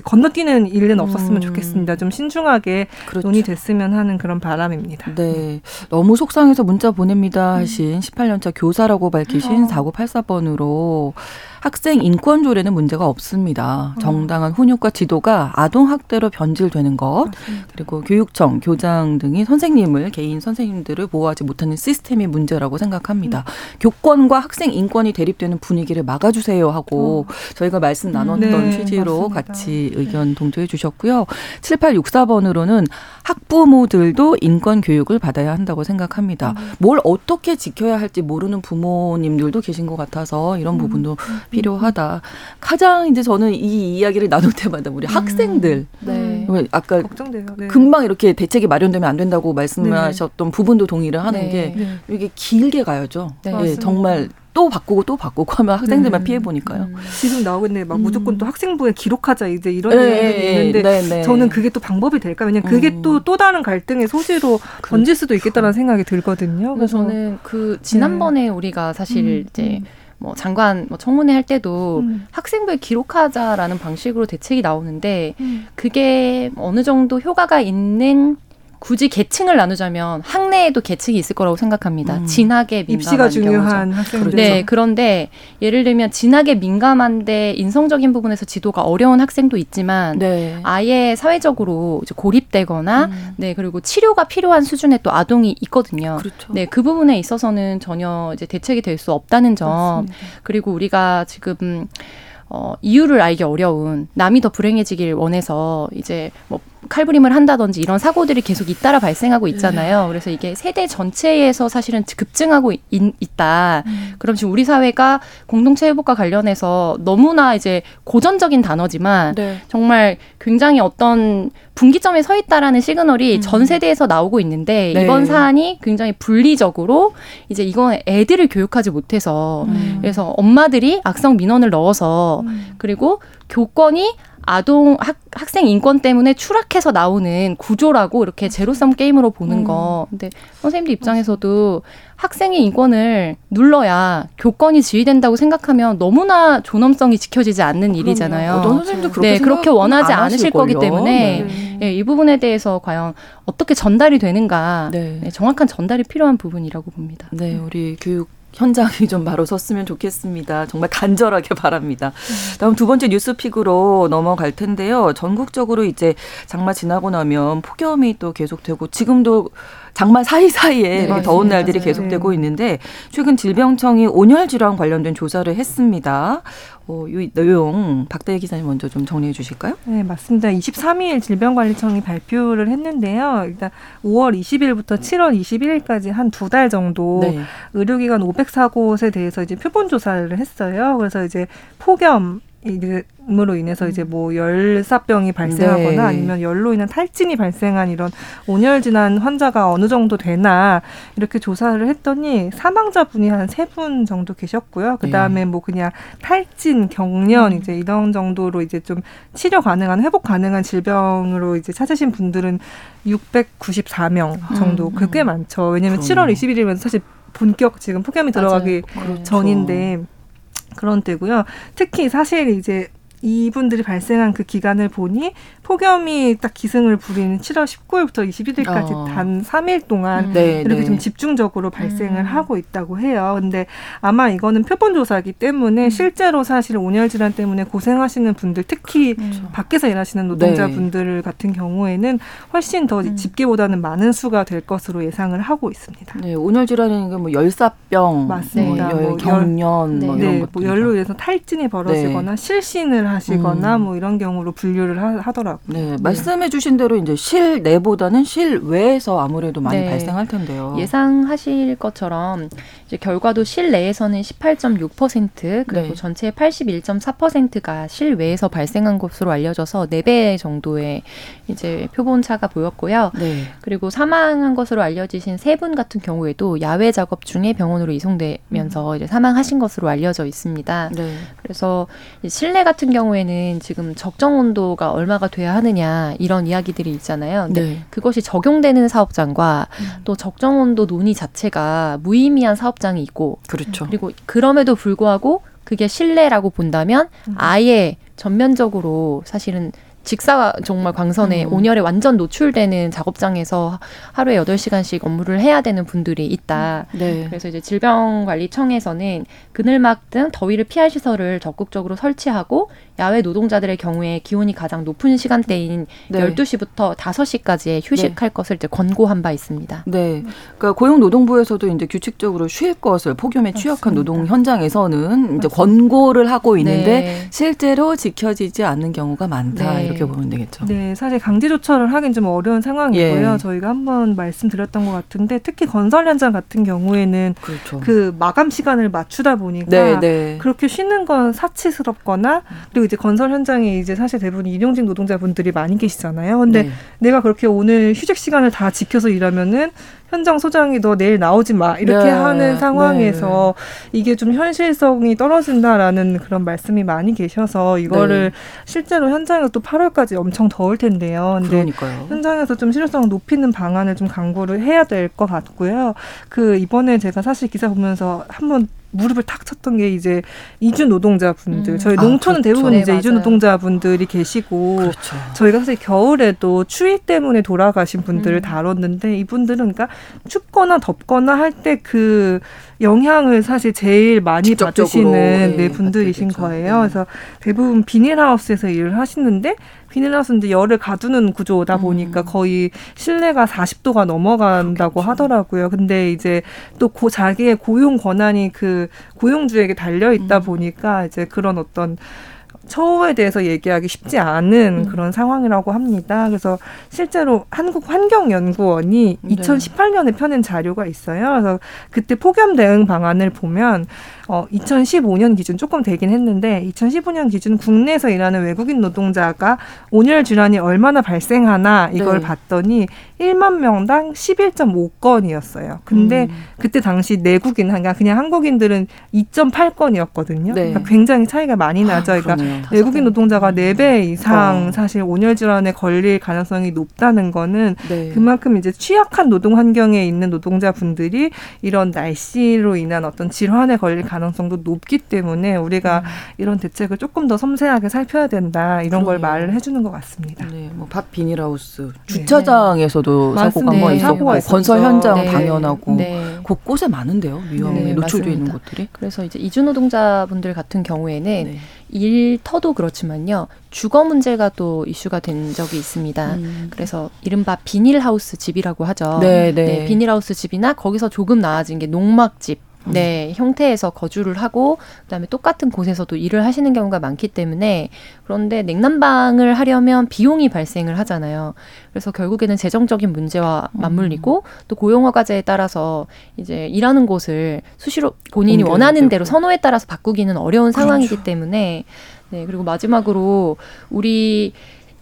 건너뛰는 일은 없었으면 음. 좋겠습니다. 좀 신중하게 그렇죠. 논의됐으면 하는 그런 바람입니다. 네, 너무 속상해서 문자 보냅니다 하신 음. 십팔 년차 교사라고 밝히신 어. 사구팔사 번으로 학생 인권 조례는 문제가 없습니다. 음. 정당한 훈육과 지도가 아동학대로 변질되는 것 맞습니다. 그리고 교육청, 교장 등이 선생님을 개인 선생님들을 보호하지 못하는 시스템이 문제라고 생각합니다. 음. 교권과 학생 인권이 대립되는 분위기를 막아주세요 하고 음. 저희가 말씀 나눴던 네, 취지로 맞습니다. 같이 의견 동조해 주셨고요. 칠팔육사 번으로는 학부모들도 인권 교육을 받아야 한다고 생각합니다. 음. 뭘 어떻게 지켜야 할지 모르는 부모님들도 계신 것 같아서 이런 부분도 음. 필요하다. 가장 이제 저는 이 이야기를 나눌 때마다 우리 음. 학생들. 네. 아까 걱정돼요. 네. 금방 이렇게 대책이 마련되면 안 된다고 말씀하셨던 네. 부분도 동의를 하는 네. 게 네. 이게 길게 가야죠. 네. 네, 정말. 또 바꾸고 또 바꾸고 하면 학생들만 네. 피해 보니까요. 음. 지금 나오겠네. 막 음. 무조건 또 학생부에 기록하자 이제 이런 얘기들이 있는데 네, 네. 저는 그게 또 방법이 될까? 왜냐면 그게 음. 또, 또 다른 갈등의 소지로 그렇죠. 번질 수도 있겠다는 생각이 들거든요. 그래서 저는 그 지난번에 네. 우리가 사실 음. 이제 뭐 장관 뭐 청문회 할 때도 음. 학생부에 기록하자라는 방식으로 대책이 나오는데 음. 그게 어느 정도 효과가 있는. 굳이 계층을 나누자면 학내에도 계층이 있을 거라고 생각합니다. 음. 진학에 민감한 입시가 중요한 학생들. 네, 그런데 예를 들면 진학에 민감한데 인성적인 부분에서 지도가 어려운 학생도 있지만 네. 아예 사회적으로 이제 고립되거나 음. 네 그리고 치료가 필요한 수준의 또 아동이 있거든요. 그렇죠. 네, 그 부분에 있어서는 전혀 이제 대책이 될 수 없다는 점. 맞습니다. 그리고 우리가 지금 어, 이유를 알기 어려운 남이 더 불행해지길 원해서 이제 뭐. 칼부림을 한다든지 이런 사고들이 계속 잇따라 발생하고 있잖아요. 그래서 이게 세대 전체에서 사실은 급증하고 있, 있다. 음. 그럼 지금 우리 사회가 공동체 회복과 관련해서 너무나 이제 고전적인 단어지만 네. 정말 굉장히 어떤 분기점에 서 있다라는 시그널이 음. 전 세대에서 나오고 있는데 네. 이번 사안이 굉장히 분리적으로 이제 이건 애들을 교육하지 못해서 음. 그래서 엄마들이 악성 민원을 넣어서 음. 그리고 교권이 아동 학, 학생 인권 때문에 추락해서 나오는 구조라고 이렇게 제로섬 게임으로 보는 음. 거. 근데 선생님들 입장에서도 학생의 인권을 눌러야 교권이 지휘된다고 생각하면 너무나 존엄성이 지켜지지 않는 일이잖아요. 어떤 선생님도 그렇게 네, 그렇게 원하지 않으실 거기 때문에 네. 네, 이 부분에 대해서 과연 어떻게 전달이 되는가 네. 네, 정확한 전달이 필요한 부분이라고 봅니다. 네, 우리 교육. 현장이 좀 바로 섰으면 좋겠습니다. 정말 간절하게 바랍니다. 다음 두 번째 뉴스픽으로 넘어갈 텐데요. 전국적으로 이제 장마 지나고 나면 폭염이 또 계속되고 지금도 장마 사이사이에 네, 더운 맞아요. 날들이 계속되고 네. 있는데 최근 질병청이 온열 질환 관련된 조사를 했습니다. 어, 이 내용 박다해 기자님 먼저 좀 정리해 주실까요? 네, 맞습니다. 이십삼 일 질병관리청이 발표를 했는데요. 일단 오월 이십일부터 칠월 이십일일까지 한 두 달 정도 네. 의료기관 오백사 곳에 대해서 이제 표본 조사를 했어요. 그래서 이제 폭염 음으로 인해서 이제 뭐 열사병이 발생하거나 네. 아니면 열로 인한 탈진이 발생한 이런 오 년 지난 환자가 어느 정도 되나 이렇게 조사를 했더니 사망자분이 한 세 분 정도 계셨고요. 그다음에 네. 뭐 그냥 탈진, 경련 음. 이제 이런 정도로 이제 좀 치료 가능한 회복 가능한 질병으로 이제 찾으신 분들은 육백구십사 명 정도. 음. 그게 많죠. 왜냐면 그럼요. 칠월 이십일이면 사실 본격 지금 폭염이 들어가기 그렇죠. 전인데 그런 때고요. 특히 사실 이제 이분들이 발생한 그 기간을 보니 폭염이 딱 기승을 부린 칠월 십구일부터 이십일일까지 어. 단 삼 일 동안 음. 네, 이렇게 네. 좀 집중적으로 발생을 음. 하고 있다고 해요. 근데 아마 이거는 표본조사이기 때문에 음. 실제로 사실 온열 질환 때문에 고생하시는 분들, 특히 그렇죠. 밖에서 일하시는 노동자분들 네. 같은 경우에는 훨씬 더 음. 집계보다는 많은 수가 될 것으로 예상을 하고 있습니다. 네, 온열 질환이라는 게 뭐 열사병, 맞습니다. 뭐 열, 뭐 경련, 네. 뭐 이런 네, 것들. 뭐 열로 인해서 탈진이 벌어지거나 네. 실신을 하시거나 음. 뭐 이런 경우로 분류를 하, 하더라고요. 네, 네. 말씀해 주신 대로 이제 실내보다는 실외에서 아무래도 많이 네. 발생할 텐데요. 예상하실 것처럼 이제 결과도 실내에서는 십팔 점 육 퍼센트 그리고 네. 전체의 팔십일 점 사 퍼센트가 실외에서 발생한 것으로 알려져서 네 배 정도의 이제 표본차가 보였고요. 네. 그리고 사망한 것으로 알려지신 세 분 같은 경우에도 야외 작업 중에 병원으로 이송되면서 이제 사망하신 것으로 알려져 있습니다. 네. 그래서 실내 같은 경우에는 지금 적정 온도가 얼마가 돼야 하느냐 이런 이야기들이 있잖아요. 근데 네. 그것이 적용되는 사업장과 음. 또 적정 온도 논의 자체가 무의미한 사업장이 있고 그렇죠. 그리고 그럼에도 불구하고 그게 실내라고 본다면 음. 아예 전면적으로 사실은 직사 정말 광선에 음. 온열에 완전 노출되는 작업장에서 하루에 여덟 시간씩 업무를 해야 되는 분들이 있다. 네. 그래서 이제 질병관리청에서는 그늘막 등 더위를 피할 시설을 적극적으로 설치하고 야외 노동자들의 경우에 기온이 가장 높은 시간대인 네. 열두 시부터 다섯 시까지의 휴식할 네. 것을 이제 권고한 바 있습니다. 네. 그러니까 고용노동부에서도 이제 규칙적으로 쉴 것을 폭염에 취약한 맞습니다. 노동 현장에서는 이제 맞습니다. 권고를 하고 있는데 네. 실제로 지켜지지 않는 경우가 많다. 네. 이렇게 보면 되겠죠. 네, 사실 강제 조처를 하긴 좀 어려운 상황이고요. 예. 저희가 한번 말씀드렸던 것 같은데 특히 건설 현장 같은 경우에는 그렇죠. 그 마감 시간을 맞추다 보니까 네, 네. 그렇게 쉬는 건 사치스럽거나 그리고 이제 건설 현장에 이제 사실 대부분 일용직 노동자분들이 많이 계시잖아요. 근데 네. 내가 그렇게 오늘 휴식 시간을 다 지켜서 일하면은 현장 소장이 너 내일 나오지 마 이렇게 네, 하는 상황에서 네. 이게 좀 현실성이 떨어진다라는 그런 말씀이 많이 계셔서 이거를 네. 실제로 현장에서 또 팔월까지 엄청 더울 텐데요. 근데 그러니까요. 현장에서 좀 실효성을 높이는 방안을 좀 강구를 해야 될 것 같고요. 그 이번에 제가 사실 기사 보면서 한번 무릎을 탁 쳤던 게 이제 이주 노동자분들. 음. 저희 농촌은 아, 그렇죠. 대부분 이제 네, 이주 노동자분들이 계시고 그렇죠. 저희가 사실 겨울에도 추위 때문에 돌아가신 분들을 음. 다뤘는데 이분들은 그러니까 춥거나 덥거나 할 때 그 영향을 사실 제일 많이 받으시는 네, 네, 분들이신 받으시죠. 거예요. 네. 그래서 대부분 비닐하우스에서 일을 하시는데 비닐하우스는 이제 열을 가두는 구조다 보니까 음. 거의 실내가 사십 도가 넘어간다고 그렇죠. 하더라고요. 근데 이제 또 고, 자기의 고용 권한이 그 고용주에게 달려있다 음. 보니까 이제 그런 어떤 처우에 대해서 얘기하기 쉽지 않은 음. 그런 상황이라고 합니다. 그래서 실제로 한국환경연구원이 네. 이천십팔 년에 펴낸 자료가 있어요. 그래서 그때 폭염 대응 방안을 보면 어, 이천십오 년 기준 조금 되긴 했는데 이천십오 년 기준 국내에서 일하는 외국인 노동자가 온열 질환이 얼마나 발생하나 이걸 네. 봤더니 만 명당 십일 점 오 건이었어요. 근데 음. 그때 당시 내국인 그냥 한국인들은 이 점 팔 건이었거든요. 네. 그러니까 굉장히 차이가 많이 나죠. 아, 그러니까 외국인 노동자가 네 배 이상 어. 사실 온열 질환에 걸릴 가능성이 높다는 거는 네. 그만큼 이제 취약한 노동 환경에 있는 노동자분들이 이런 날씨로 인한 어떤 질환에 걸릴 가능성도 높기 때문에 우리가 음. 이런 대책을 조금 더 섬세하게 살펴야 된다. 이런 그러네요. 걸 말을 해주는 것 같습니다. 네, 뭐 밥 비닐하우스, 주차장에서도 네. 사고가 네. 한번 있었고 건설 현장 네. 당연하고 네. 곳곳에 많은데요. 위험에 네, 노출되어 있는 것들이. 그래서 이제 이주 노동자분들 같은 경우에는 네. 일터도 그렇지만요. 주거 문제가 또 이슈가 된 적이 있습니다. 음. 그래서 이른바 비닐하우스 집이라고 하죠. 네, 네. 네, 비닐하우스 집이나 거기서 조금 나아진 게 농막집. 네, 형태에서 거주를 하고 그다음에 똑같은 곳에서도 일을 하시는 경우가 많기 때문에 그런데 냉난방을 하려면 비용이 발생을 하잖아요. 그래서 결국에는 재정적인 문제와 맞물리고 음. 또 고용 허가제에 따라서 이제 일하는 곳을 수시로 본인이 원하는 되고. 대로 선호에 따라서 바꾸기는 어려운 그렇죠. 상황이기 때문에 네, 그리고 마지막으로 우리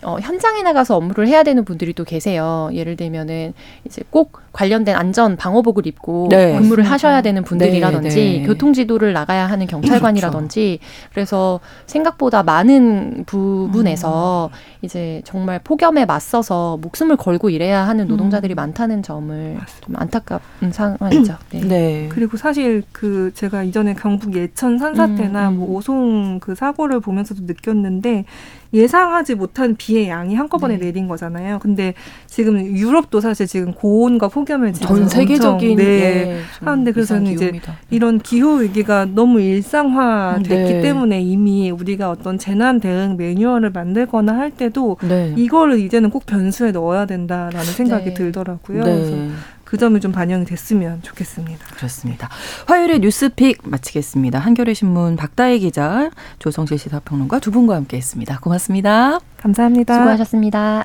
어, 현장에 나가서 업무를 해야 되는 분들이 또 계세요. 예를 들면은 이제 꼭 관련된 안전 방호복을 입고 네, 근무를 맞습니다. 하셔야 되는 분들이라든지 네, 네. 교통지도를 나가야 하는 경찰관이라든지 그렇죠. 그래서 생각보다 많은 부분에서 음. 이제 정말 폭염에 맞서서 목숨을 걸고 일해야 하는 노동자들이 음. 많다는 점을 좀 안타까운 상황이죠. 네. 네. 그리고 사실 그 제가 이전에 경북 예천 산사 때나 음, 음. 뭐 오송 그 사고를 보면서도 느꼈는데 예상하지 못한 비의 양이 한꺼번에 네. 내린 거잖아요. 근데 지금 유럽도 사실 지금 고온과 폭염을 지금 전 세계적인 네, 네, 하는데 그래서 이제 이런 기후 위기가 너무 일상화됐기 네. 때문에 이미 우리가 어떤 재난 대응 매뉴얼을 만들거나 할 때도 네. 이거를 이제는 꼭 변수에 넣어야 된다라는 생각이 네. 들더라고요. 네. 그래서 그 점이 좀 반영이 됐으면 좋겠습니다. 그렇습니다. 화요일에 뉴스픽 마치겠습니다. 한겨레신문 박다해 기자, 조성실 시사평론가 두 분과 함께했습니다. 고맙습니다. 감사합니다. 수고하셨습니다.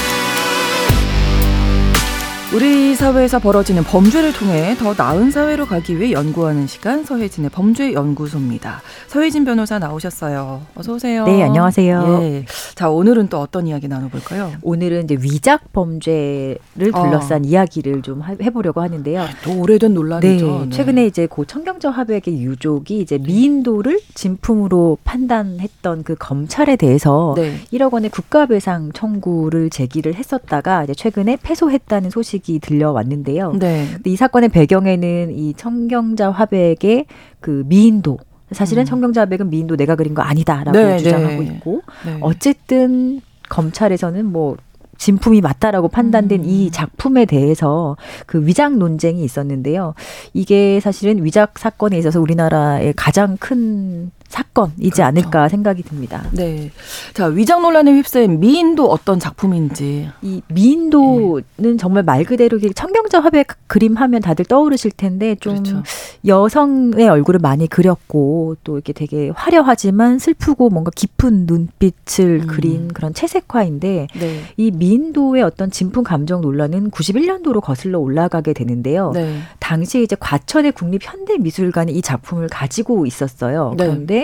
우리 사회에서 벌어지는 범죄를 통해 더 나은 사회로 가기 위해 연구하는 시간, 서혜진의 범죄연구소입니다. 서혜진 변호사 나오셨어요. 어서 오세요. 네, 안녕하세요. 예. 자, 오늘은 또 어떤 이야기 나눠볼까요? 오늘은 이제 위작 범죄를 둘러싼 어. 이야기를 좀 해보려고 하는데요. 또 오래된 논란이죠. 네, 최근에 이제 고 천경자 화백의 유족이 이제 미인도를 진품으로 판단했던 그 검찰에 대해서 네. 일억 원의 국가배상 청구를 제기를 했었다가 이제 최근에 패소했다는 소식. 들려왔는데요. 네. 근데 이 사건의 배경에는 이 천경자 화백의 그 미인도, 사실은 음. 천경자 화백은 미인도 내가 그린 거 아니다라고 네, 주장하고 네. 있고 네. 어쨌든 검찰에서는 뭐 진품이 맞다라고 판단된 음. 이 작품에 대해서 그 위작 논쟁이 있었는데요. 이게 사실은 위작 사건에 있어서 우리나라의 가장 큰 사건이지 그렇죠. 않을까 생각이 듭니다. 네, 자, 위작 논란에 휩싸인 미인도 어떤 작품인지. 이 미인도는 네. 정말 말 그대로 천경자 화백 그림 하면 다들 떠오르실 텐데 좀 그렇죠. 여성의 얼굴을 많이 그렸고 또 이렇게 되게 화려하지만 슬프고 뭔가 깊은 눈빛을 음. 그린 그런 채색화인데 네. 이 미인도의 어떤 진품 감정 논란은 구십일 년도로 거슬러 올라가게 되는데요. 네. 당시 이제 과천의 국립현대미술관이 이 작품을 가지고 있었어요. 네. 그런데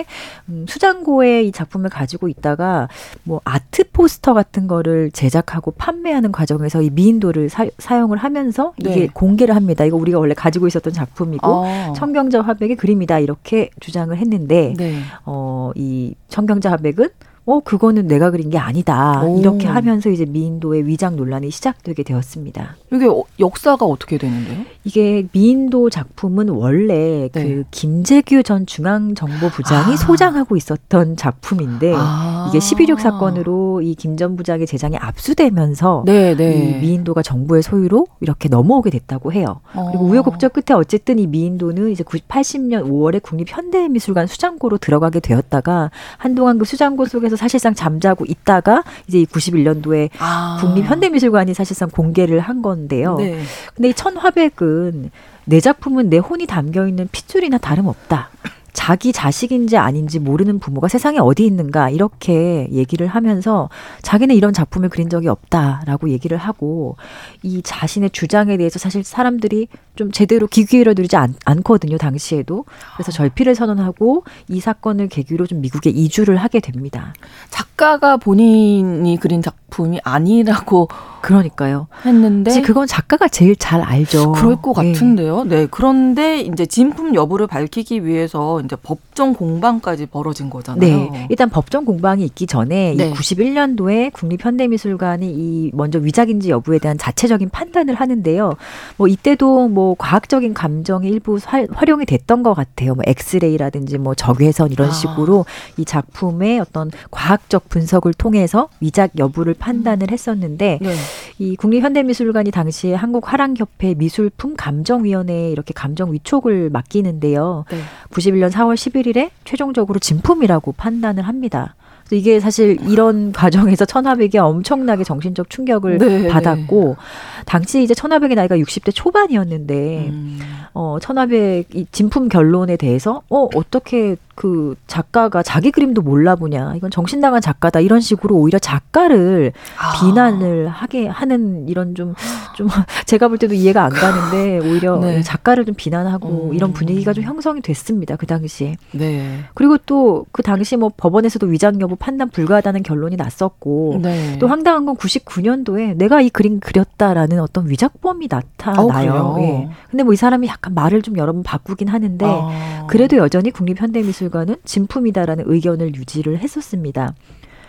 음, 수장고에 이 작품을 가지고 있다가 뭐 아트 포스터 같은 거를 제작하고 판매하는 과정에서 이 미인도를 사, 사용을 하면서 이게 네. 공개를 합니다. 이거 우리가 원래 가지고 있었던 작품이고 어. 천경자 화백의 그림이다 이렇게 주장을 했는데 네. 어, 이 천경자 화백은 어, 그거는 내가 그린 게 아니다. 오. 이렇게 하면서 이제 미인도의 위작 논란이 시작되게 되었습니다. 이게 어, 역사가 어떻게 되는데요? 이게 미인도 작품은 원래 네. 그 김재규 전 중앙정보부장이 아. 소장하고 있었던 작품인데 아. 이게 십일육 사건으로 이 김 전 부장의 재산이 압수되면서 네, 네. 이 미인도가 정부의 소유로 이렇게 넘어오게 됐다고 해요. 어. 그리고 우여곡절 끝에 어쨌든 이 미인도는 이제 팔십 년 오월에 국립현대미술관 수장고로 들어가게 되었다가 한동안 그 수장고 속에서 사실상 잠자고 있다가 이제 이 구십일 년도에 아. 국립현대미술관이 사실상 공개를 한 건데요. 네. 근데 이 천화백은 내 작품은 내 혼이 담겨있는 핏줄이나 다름없다. 자기 자식인지 아닌지 모르는 부모가 세상에 어디 있는가 이렇게 얘기를 하면서 자기는 이런 작품을 그린 적이 없다라고 얘기를 하고 이 자신의 주장에 대해서 사실 사람들이 좀 제대로 귀 기울여 들이지 않거든요. 당시에도. 그래서 절필을 선언하고 이 사건을 계기로 좀 미국에 이주를 하게 됩니다. 작가가 본인이 그린 작품이 아니라고 그러니까요. 했는데 사실 그건 작가가 제일 잘 알죠. 그럴 것 같은데요. 네. 네. 그런데 이제 진품 여부를 밝히기 위해서 이제 법정 공방까지 벌어진 거잖아요. 네. 일단 법정 공방이 있기 전에 네. 이 구십일 년도에 국립현대미술관이 이 먼저 위작인지 여부에 대한 자체적인 판단을 하는데요. 뭐 이때도 뭐 과학적인 감정이 일부 화, 활용이 됐던 것 같아요. 뭐 엑스레이라든지 뭐 적외선 이런 식으로 아. 이 작품의 어떤 과학적 분석을 통해서 위작 여부를 판단을 했었는데 네. 이 국립현대미술관이 당시에 한국화랑협회 미술품 감정위원회에 이렇게 감정 위촉을 맡기는데요. 네. 구십일년 사월 십일일에 최종적으로 진품이라고 판단을 합니다. 이게 사실 이런 과정에서 천하백이 엄청나게 정신적 충격을 네, 받았고 네. 당시 이제 천하백의 나이가 육십대 초반이었는데 음. 어, 천하백 이 진품 결론에 대해서 어 어떻게 그 작가가 자기 그림도 몰라보냐, 이건 정신나간 작가다, 이런 식으로 오히려 작가를 아. 비난을 하게 하는 이런 좀, 좀 제가 볼 때도 이해가 안 가는데 오히려 네. 작가를 좀 비난하고 음. 이런 분위기가 좀 형성이 됐습니다, 그 당시에. 네. 그리고 또 그 당시 뭐 법원에서도 위장 여부 판단 불가하다는 결론이 났었고 네. 또 황당한 건 구십구년도에 내가 이 그림 그렸다라는 어떤 위작범이 나타나요. 어, 예. 근데 뭐 이 사람이 약간 말을 좀 여러 번 바꾸긴 하는데 아. 그래도 여전히 국립현대미술 는 진품이다라는 의견을 유지를 했었습니다.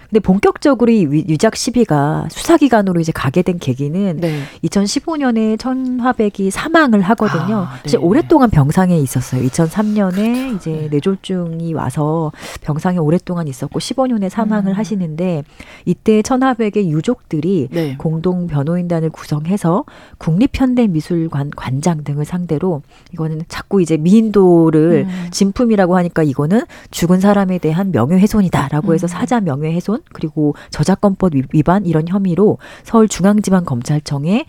근데 본격적으로 이 유작 시비가 수사기관으로 이제 가게 된 계기는 네. 이천십오년에 천화백이 사망을 하거든요. 아, 네. 오랫동안 병상에 있었어요. 이천삼년에 그렇죠. 이제 네. 뇌졸중이 와서 병상에 오랫동안 있었고 십오년에 사망을 음. 하시는데 이때 천화백의 유족들이 네. 공동 변호인단을 구성해서 국립현대미술관 관장 등을 상대로 이거는 자꾸 이제 미인도를 음. 진품이라고 하니까 이거는 죽은 사람에 대한 명예훼손이다라고 해서 음. 사자 명예훼손 그리고 저작권법 위반 이런 혐의로 서울중앙지방검찰청에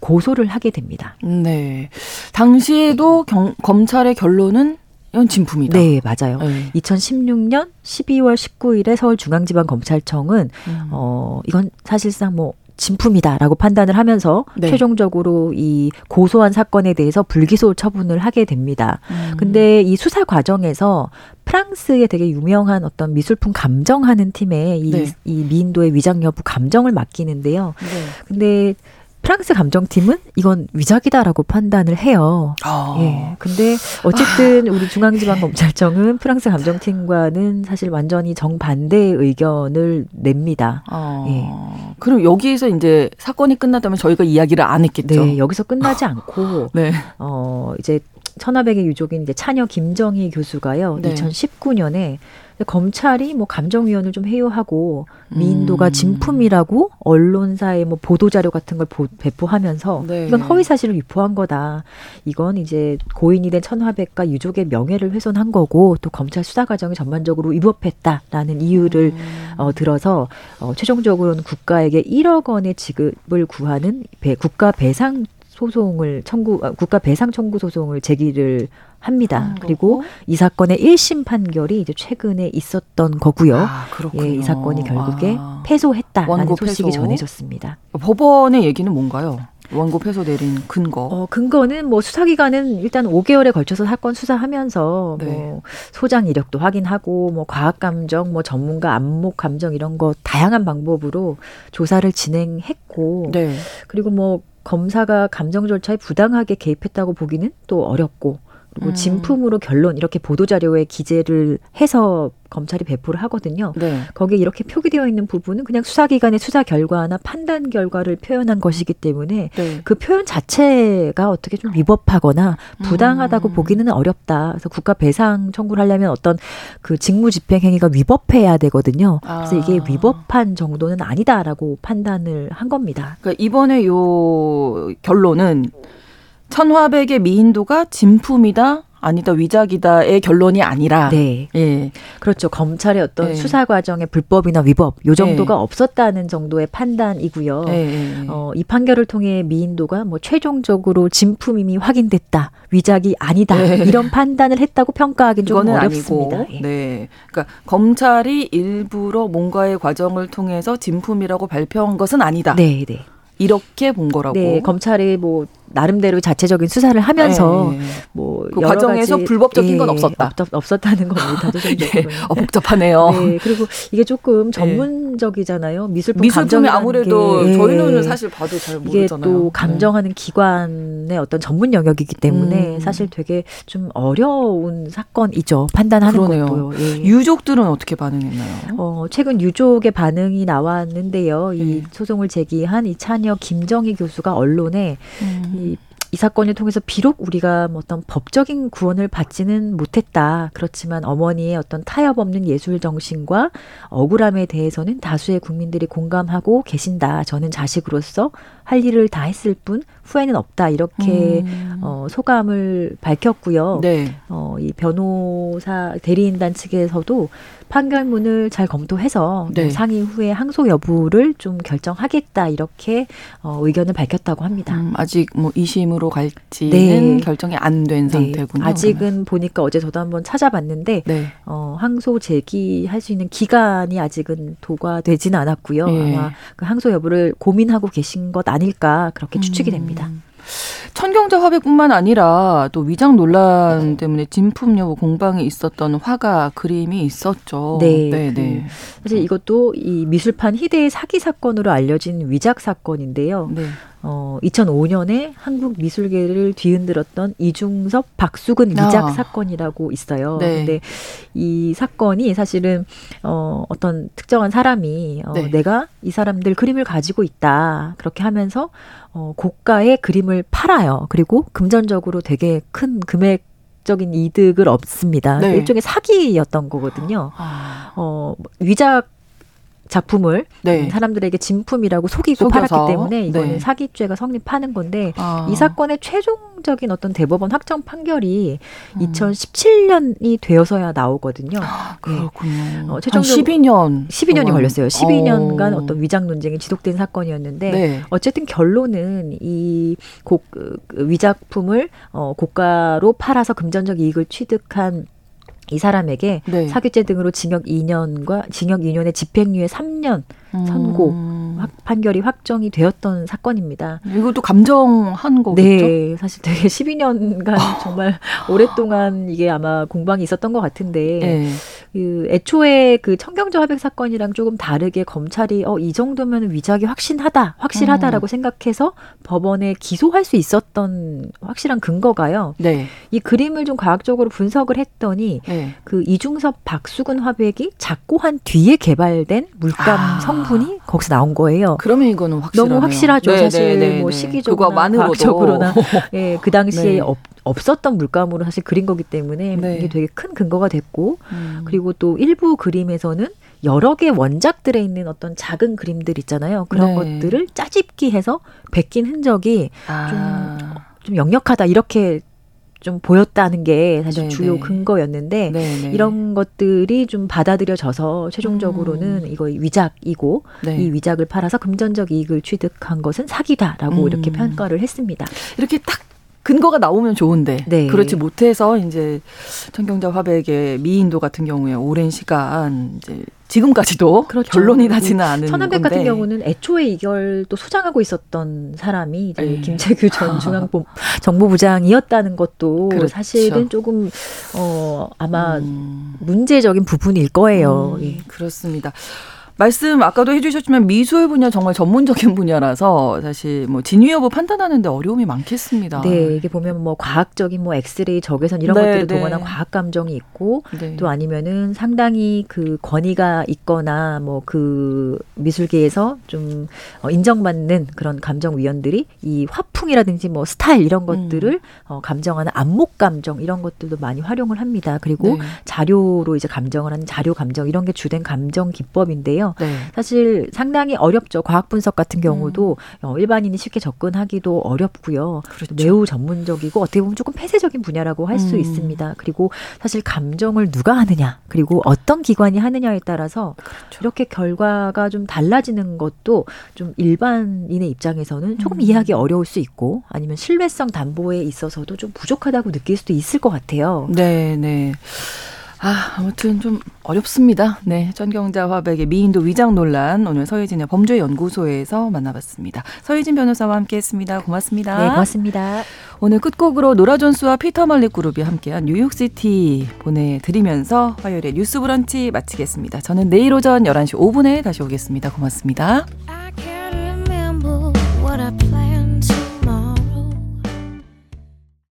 고소를 하게 됩니다. 네, 당시에도 경, 검찰의 결론은 이건 진품이다. 네, 맞아요. 네. 이천십육년 십이월 십구일에 서울중앙지방검찰청은 음. 어, 이건 사실상 뭐 진품이다라고 판단을 하면서 네. 최종적으로 이 고소한 사건에 대해서 불기소 처분을 하게 됩니다. 음. 근데 이 수사 과정에서 프랑스의 되게 유명한 어떤 미술품 감정하는 팀에 이, 네. 이 미인도의 위작 여부 감정을 맡기는데요. 네. 근데 프랑스 감정팀은 이건 위작이다라고 판단을 해요. 아. 예. 근데 어쨌든 우리 중앙지방검찰청은 프랑스 감정팀과는 사실 완전히 정반대의 의견을 냅니다. 아. 예. 그럼 여기에서 이제 사건이 끝났다면 저희가 이야기를 안 했겠죠? 네, 여기서 끝나지 않고 네. 어, 이제 천하백의 유족인 이제 차녀 김정희 교수가요. 네. 이천십구년에 검찰이 뭐 감정위원을 좀 해요하고 미인도가 진품이라고 언론사에 뭐 보도자료 같은 걸 보, 배포하면서 네. 이건 허위사실을 유포한 거다. 이건 이제 고인이 된 천화백과 유족의 명예를 훼손한 거고 또 검찰 수사 과정이 전반적으로 위법했다라는 이유를 음. 어, 들어서 어, 최종적으로는 국가에게 일억 원의 지급을 구하는 배, 국가 배상 소송을 청구 국가 배상 청구 소송을 제기를 합니다. 그리고 이 사건의 일심 판결이 이제 최근에 있었던 거고요. 아, 그렇군요. 예, 이 사건이 결국에 아. 패소했다라는 소식이 패소? 전해졌습니다. 법원의 얘기는 뭔가요? 원고 패소 내린 근거. 어, 근거는 뭐 수사기간은 일단 오개월에 걸쳐서 사건 수사하면서 네. 뭐 소장 이력도 확인하고 뭐 과학 감정, 뭐 전문가 안목 감정 이런 거 다양한 방법으로 조사를 진행했고 네. 그리고 뭐 검사가 감정 절차에 부당하게 개입했다고 보기는 또 어렵고 그리고 음. 진품으로 결론 이렇게 보도자료에 기재를 해서 검찰이 배포를 하거든요. 네. 거기에 이렇게 표기되어 있는 부분은 그냥 수사기관의 수사 결과나 판단 결과를 표현한 것이기 때문에 네. 그 표현 자체가 어떻게 좀 위법하거나 부당하다고 음. 보기는 어렵다. 그래서 국가 배상 청구를 하려면 어떤 그 직무집행 행위가 위법해야 되거든요. 그래서 아. 이게 위법한 정도는 아니다라고 판단을 한 겁니다. 그러니까 이번에 요 결론은 천화백의 미인도가 진품이다, 아니다, 위작이다의 결론이 아니라. 네. 예. 그렇죠. 검찰의 어떤 예. 수사 과정의 불법이나 위법, 요 정도가 예. 없었다는 정도의 판단이고요. 예. 어, 이 판결을 통해 미인도가 뭐 최종적으로 진품임이 확인됐다, 위작이 아니다, 예. 이런 판단을 했다고 평가하기는 좀 어렵습니다. 아니고. 예. 네. 그러니까 검찰이 일부러 뭔가의 과정을 통해서 진품이라고 발표한 것은 아니다. 네, 네. 이렇게 본 거라고. 네, 검찰이 뭐 나름대로 자체적인 수사를 하면서 네. 뭐 그 과정에서 가지, 불법적인 네, 건 없었다. 없, 없었다는 겁니다. 네. 어, 복잡하네요. 네, 그리고 이게 조금 전문적이잖아요. 미술품 미술품이 아무래도 게. 저희는 사실 봐도 잘 모르잖아요. 이게 또 감정하는 네. 기관의 어떤 전문 영역이기 때문에 음. 사실 되게 좀 어려운 사건이죠. 판단하는 그러네요. 것도요. 예. 유족들은 어떻게 반응했나요? 어, 최근 유족의 반응이 나왔는데요. 이 음. 소송을 제기한 이 차녀 김정희 교수가 언론에 음. 이 이 사건을 통해서 비록 우리가 어떤 법적인 구원을 받지는 못했다. 그렇지만 어머니의 어떤 타협 없는 예술 정신과 억울함에 대해서는 다수의 국민들이 공감하고 계신다. 저는 자식으로서 할 일을 다 했을 뿐 후회는 없다. 이렇게 음. 어, 소감을 밝혔고요. 네. 어, 이 변호사 대리인단 측에서도 판결문을 잘 검토해서 네. 상의 후에 항소 여부를 좀 결정하겠다. 이렇게 어, 의견을 밝혔다고 합니다. 음, 아직 뭐 이심으로 갈지는 네. 결정이 안 된 상태군요. 네. 아직은 그러면. 보니까 어제 저도 한번 찾아봤는데 네. 어, 항소 제기할 수 있는 기간이 아직은 도과되지는 않았고요. 네. 아마 그 항소 여부를 고민하고 계신 것 아닐까 그렇게 추측이 음. 됩니다. 천경자 화백뿐만 아니라 또 위장 논란 때문에 진품여부 공방에 있었던 화가 그림이 있었죠. 네, 네, 네. 사실 이것도 이 미술판 희대의 사기 사건으로 알려진 위작 사건인데요. 네. 어, 이천오 년에 한국 미술계를 뒤흔들었던 이중섭, 박수근 위작 아. 사건이라고 있어요. 그런데 네. 이 사건이 사실은 어, 어떤 특정한 사람이 어, 네. 내가 이 사람들 그림을 가지고 있다. 그렇게 하면서 어, 고가의 그림을 팔아요. 그리고 금전적으로 되게 큰 금액 적인 이득을 얻습니다. 네. 일종의 사기였던 거거든요. 아. 어, 위작 작품을 네. 사람들에게 진품이라고 속이고 속여서. 팔았기 때문에 이거는 네. 사기죄가 성립하는 건데 아. 이 사건의 최종적인 어떤 대법원 확정 판결이 음. 이천십칠 년이 되어서야 나오거든요. 아, 그렇군요. 네. 어, 최종적으로 십이 년. 십이 년이 동안. 걸렸어요. 십이 년간 어. 어떤 위장 논쟁이 지속된 사건이었는데 네. 어쨌든 결론은 이 고, 위작품을 어, 고가로 팔아서 금전적 이익을 취득한 이 사람에게 네. 사기죄 등으로 징역 이 년과 징역 이 년에 집행유예 삼 년 선고 음. 확, 판결이 확정이 되었던 사건입니다. 이것도 감정한 거겠죠? 네. 사실 되게 십이 년간 정말 오랫동안 이게 아마 공방이 있었던 것 같은데 네. 그 애초에 그 천경자 화백 사건이랑 조금 다르게 검찰이 어, 이 정도면 위작이 확신하다, 확실하다라고 음. 생각해서 법원에 기소할 수 있었던 확실한 근거가요. 네. 이 그림을 좀 과학적으로 분석을 했더니 네. 그 이중섭 박수근 화백이 작고한 뒤에 개발된 물감 아. 성분이 거기서 나온 거예요. 그러면 이거는 확실하네요. 너무 확실하죠. 네, 사실 네, 네, 뭐 네. 시기적으로나 과학적으로나 네, 그 당시에 네. 없, 없었던 물감으로 사실 그린 거기 때문에 네. 이게 되게 큰 근거가 됐고 음. 그리고 또 일부 그림에서는 여러 개 원작들에 있는 어떤 작은 그림들 있잖아요. 그런 네. 것들을 짜집기해서 베낀 흔적이 아. 좀, 좀 역력하다 이렇게 좀 보였다는 게 사실 네네. 주요 근거였는데 네네. 이런 것들이 좀 받아들여져서 최종적으로는 음. 이거 위작이고 네. 이 위작을 팔아서 금전적 이익을 취득한 것은 사기다라고 음. 이렇게 평가를 했습니다. 이렇게 딱 근거가 나오면 좋은데 네. 그렇지 못해서 이제 천경자 화백의 미인도 같은 경우에 오랜 시간 이제 지금까지도 그렇죠. 결론이 나지는 않은 천안백 건데. 같은 경우는 애초에 이걸 또 소장하고 있었던 사람이 이제 네. 김재규 전 중앙정보부장이었다는 것도 그렇죠. 사실은 조금 어, 아마 음. 문제적인 부분일 거예요. 음, 예. 그렇습니다. 말씀 아까도 해주셨지만 미술 분야 정말 전문적인 분야라서 사실 뭐 진위 여부 판단하는데 어려움이 많겠습니다. 네, 이게 보면 뭐 과학적인 뭐 엑스레이 적외선 이런 네, 것들을 네. 동원한 과학 감정이 있고 네. 또 아니면은 상당히 그 권위가 있거나 뭐 그 미술계에서 좀 인정받는 그런 감정위원들이 이 화풍이라든지 뭐 스타일 이런 것들을 음. 어, 감정하는 안목 감정 이런 것들도 많이 활용을 합니다. 그리고 네. 자료로 이제 감정을 하는 자료 감정 이런 게 주된 감정 기법인데요. 네. 사실 상당히 어렵죠. 과학 분석 같은 경우도 음. 일반인이 쉽게 접근하기도 어렵고요. 그렇죠. 매우 전문적이고 어떻게 보면 조금 폐쇄적인 분야라고 할 수 음. 있습니다. 그리고 사실 감정을 누가 하느냐 그리고 어떤 기관이 하느냐에 따라서 그렇죠. 이렇게 결과가 좀 달라지는 것도 좀 일반인의 입장에서는 조금 음. 이해하기 어려울 수 있고 아니면 신뢰성 담보에 있어서도 좀 부족하다고 느낄 수도 있을 것 같아요. 네, 네. 아, 아무튼 좀 어렵습니다. 네, 천경자 화백의 미인도 위장 논란 오늘 서혜진의 범죄연구소에서 만나봤습니다. 서혜진 변호사와 함께했습니다. 고맙습니다. 네, 고맙습니다. 오늘 끝곡으로 노라 존스와 피터말릭 그룹이 함께한 뉴욕시티 보내드리면서 화요일에 뉴스 브런치 마치겠습니다. 저는 내일 오전 열한 시 오 분에 다시 오겠습니다. 고맙습니다.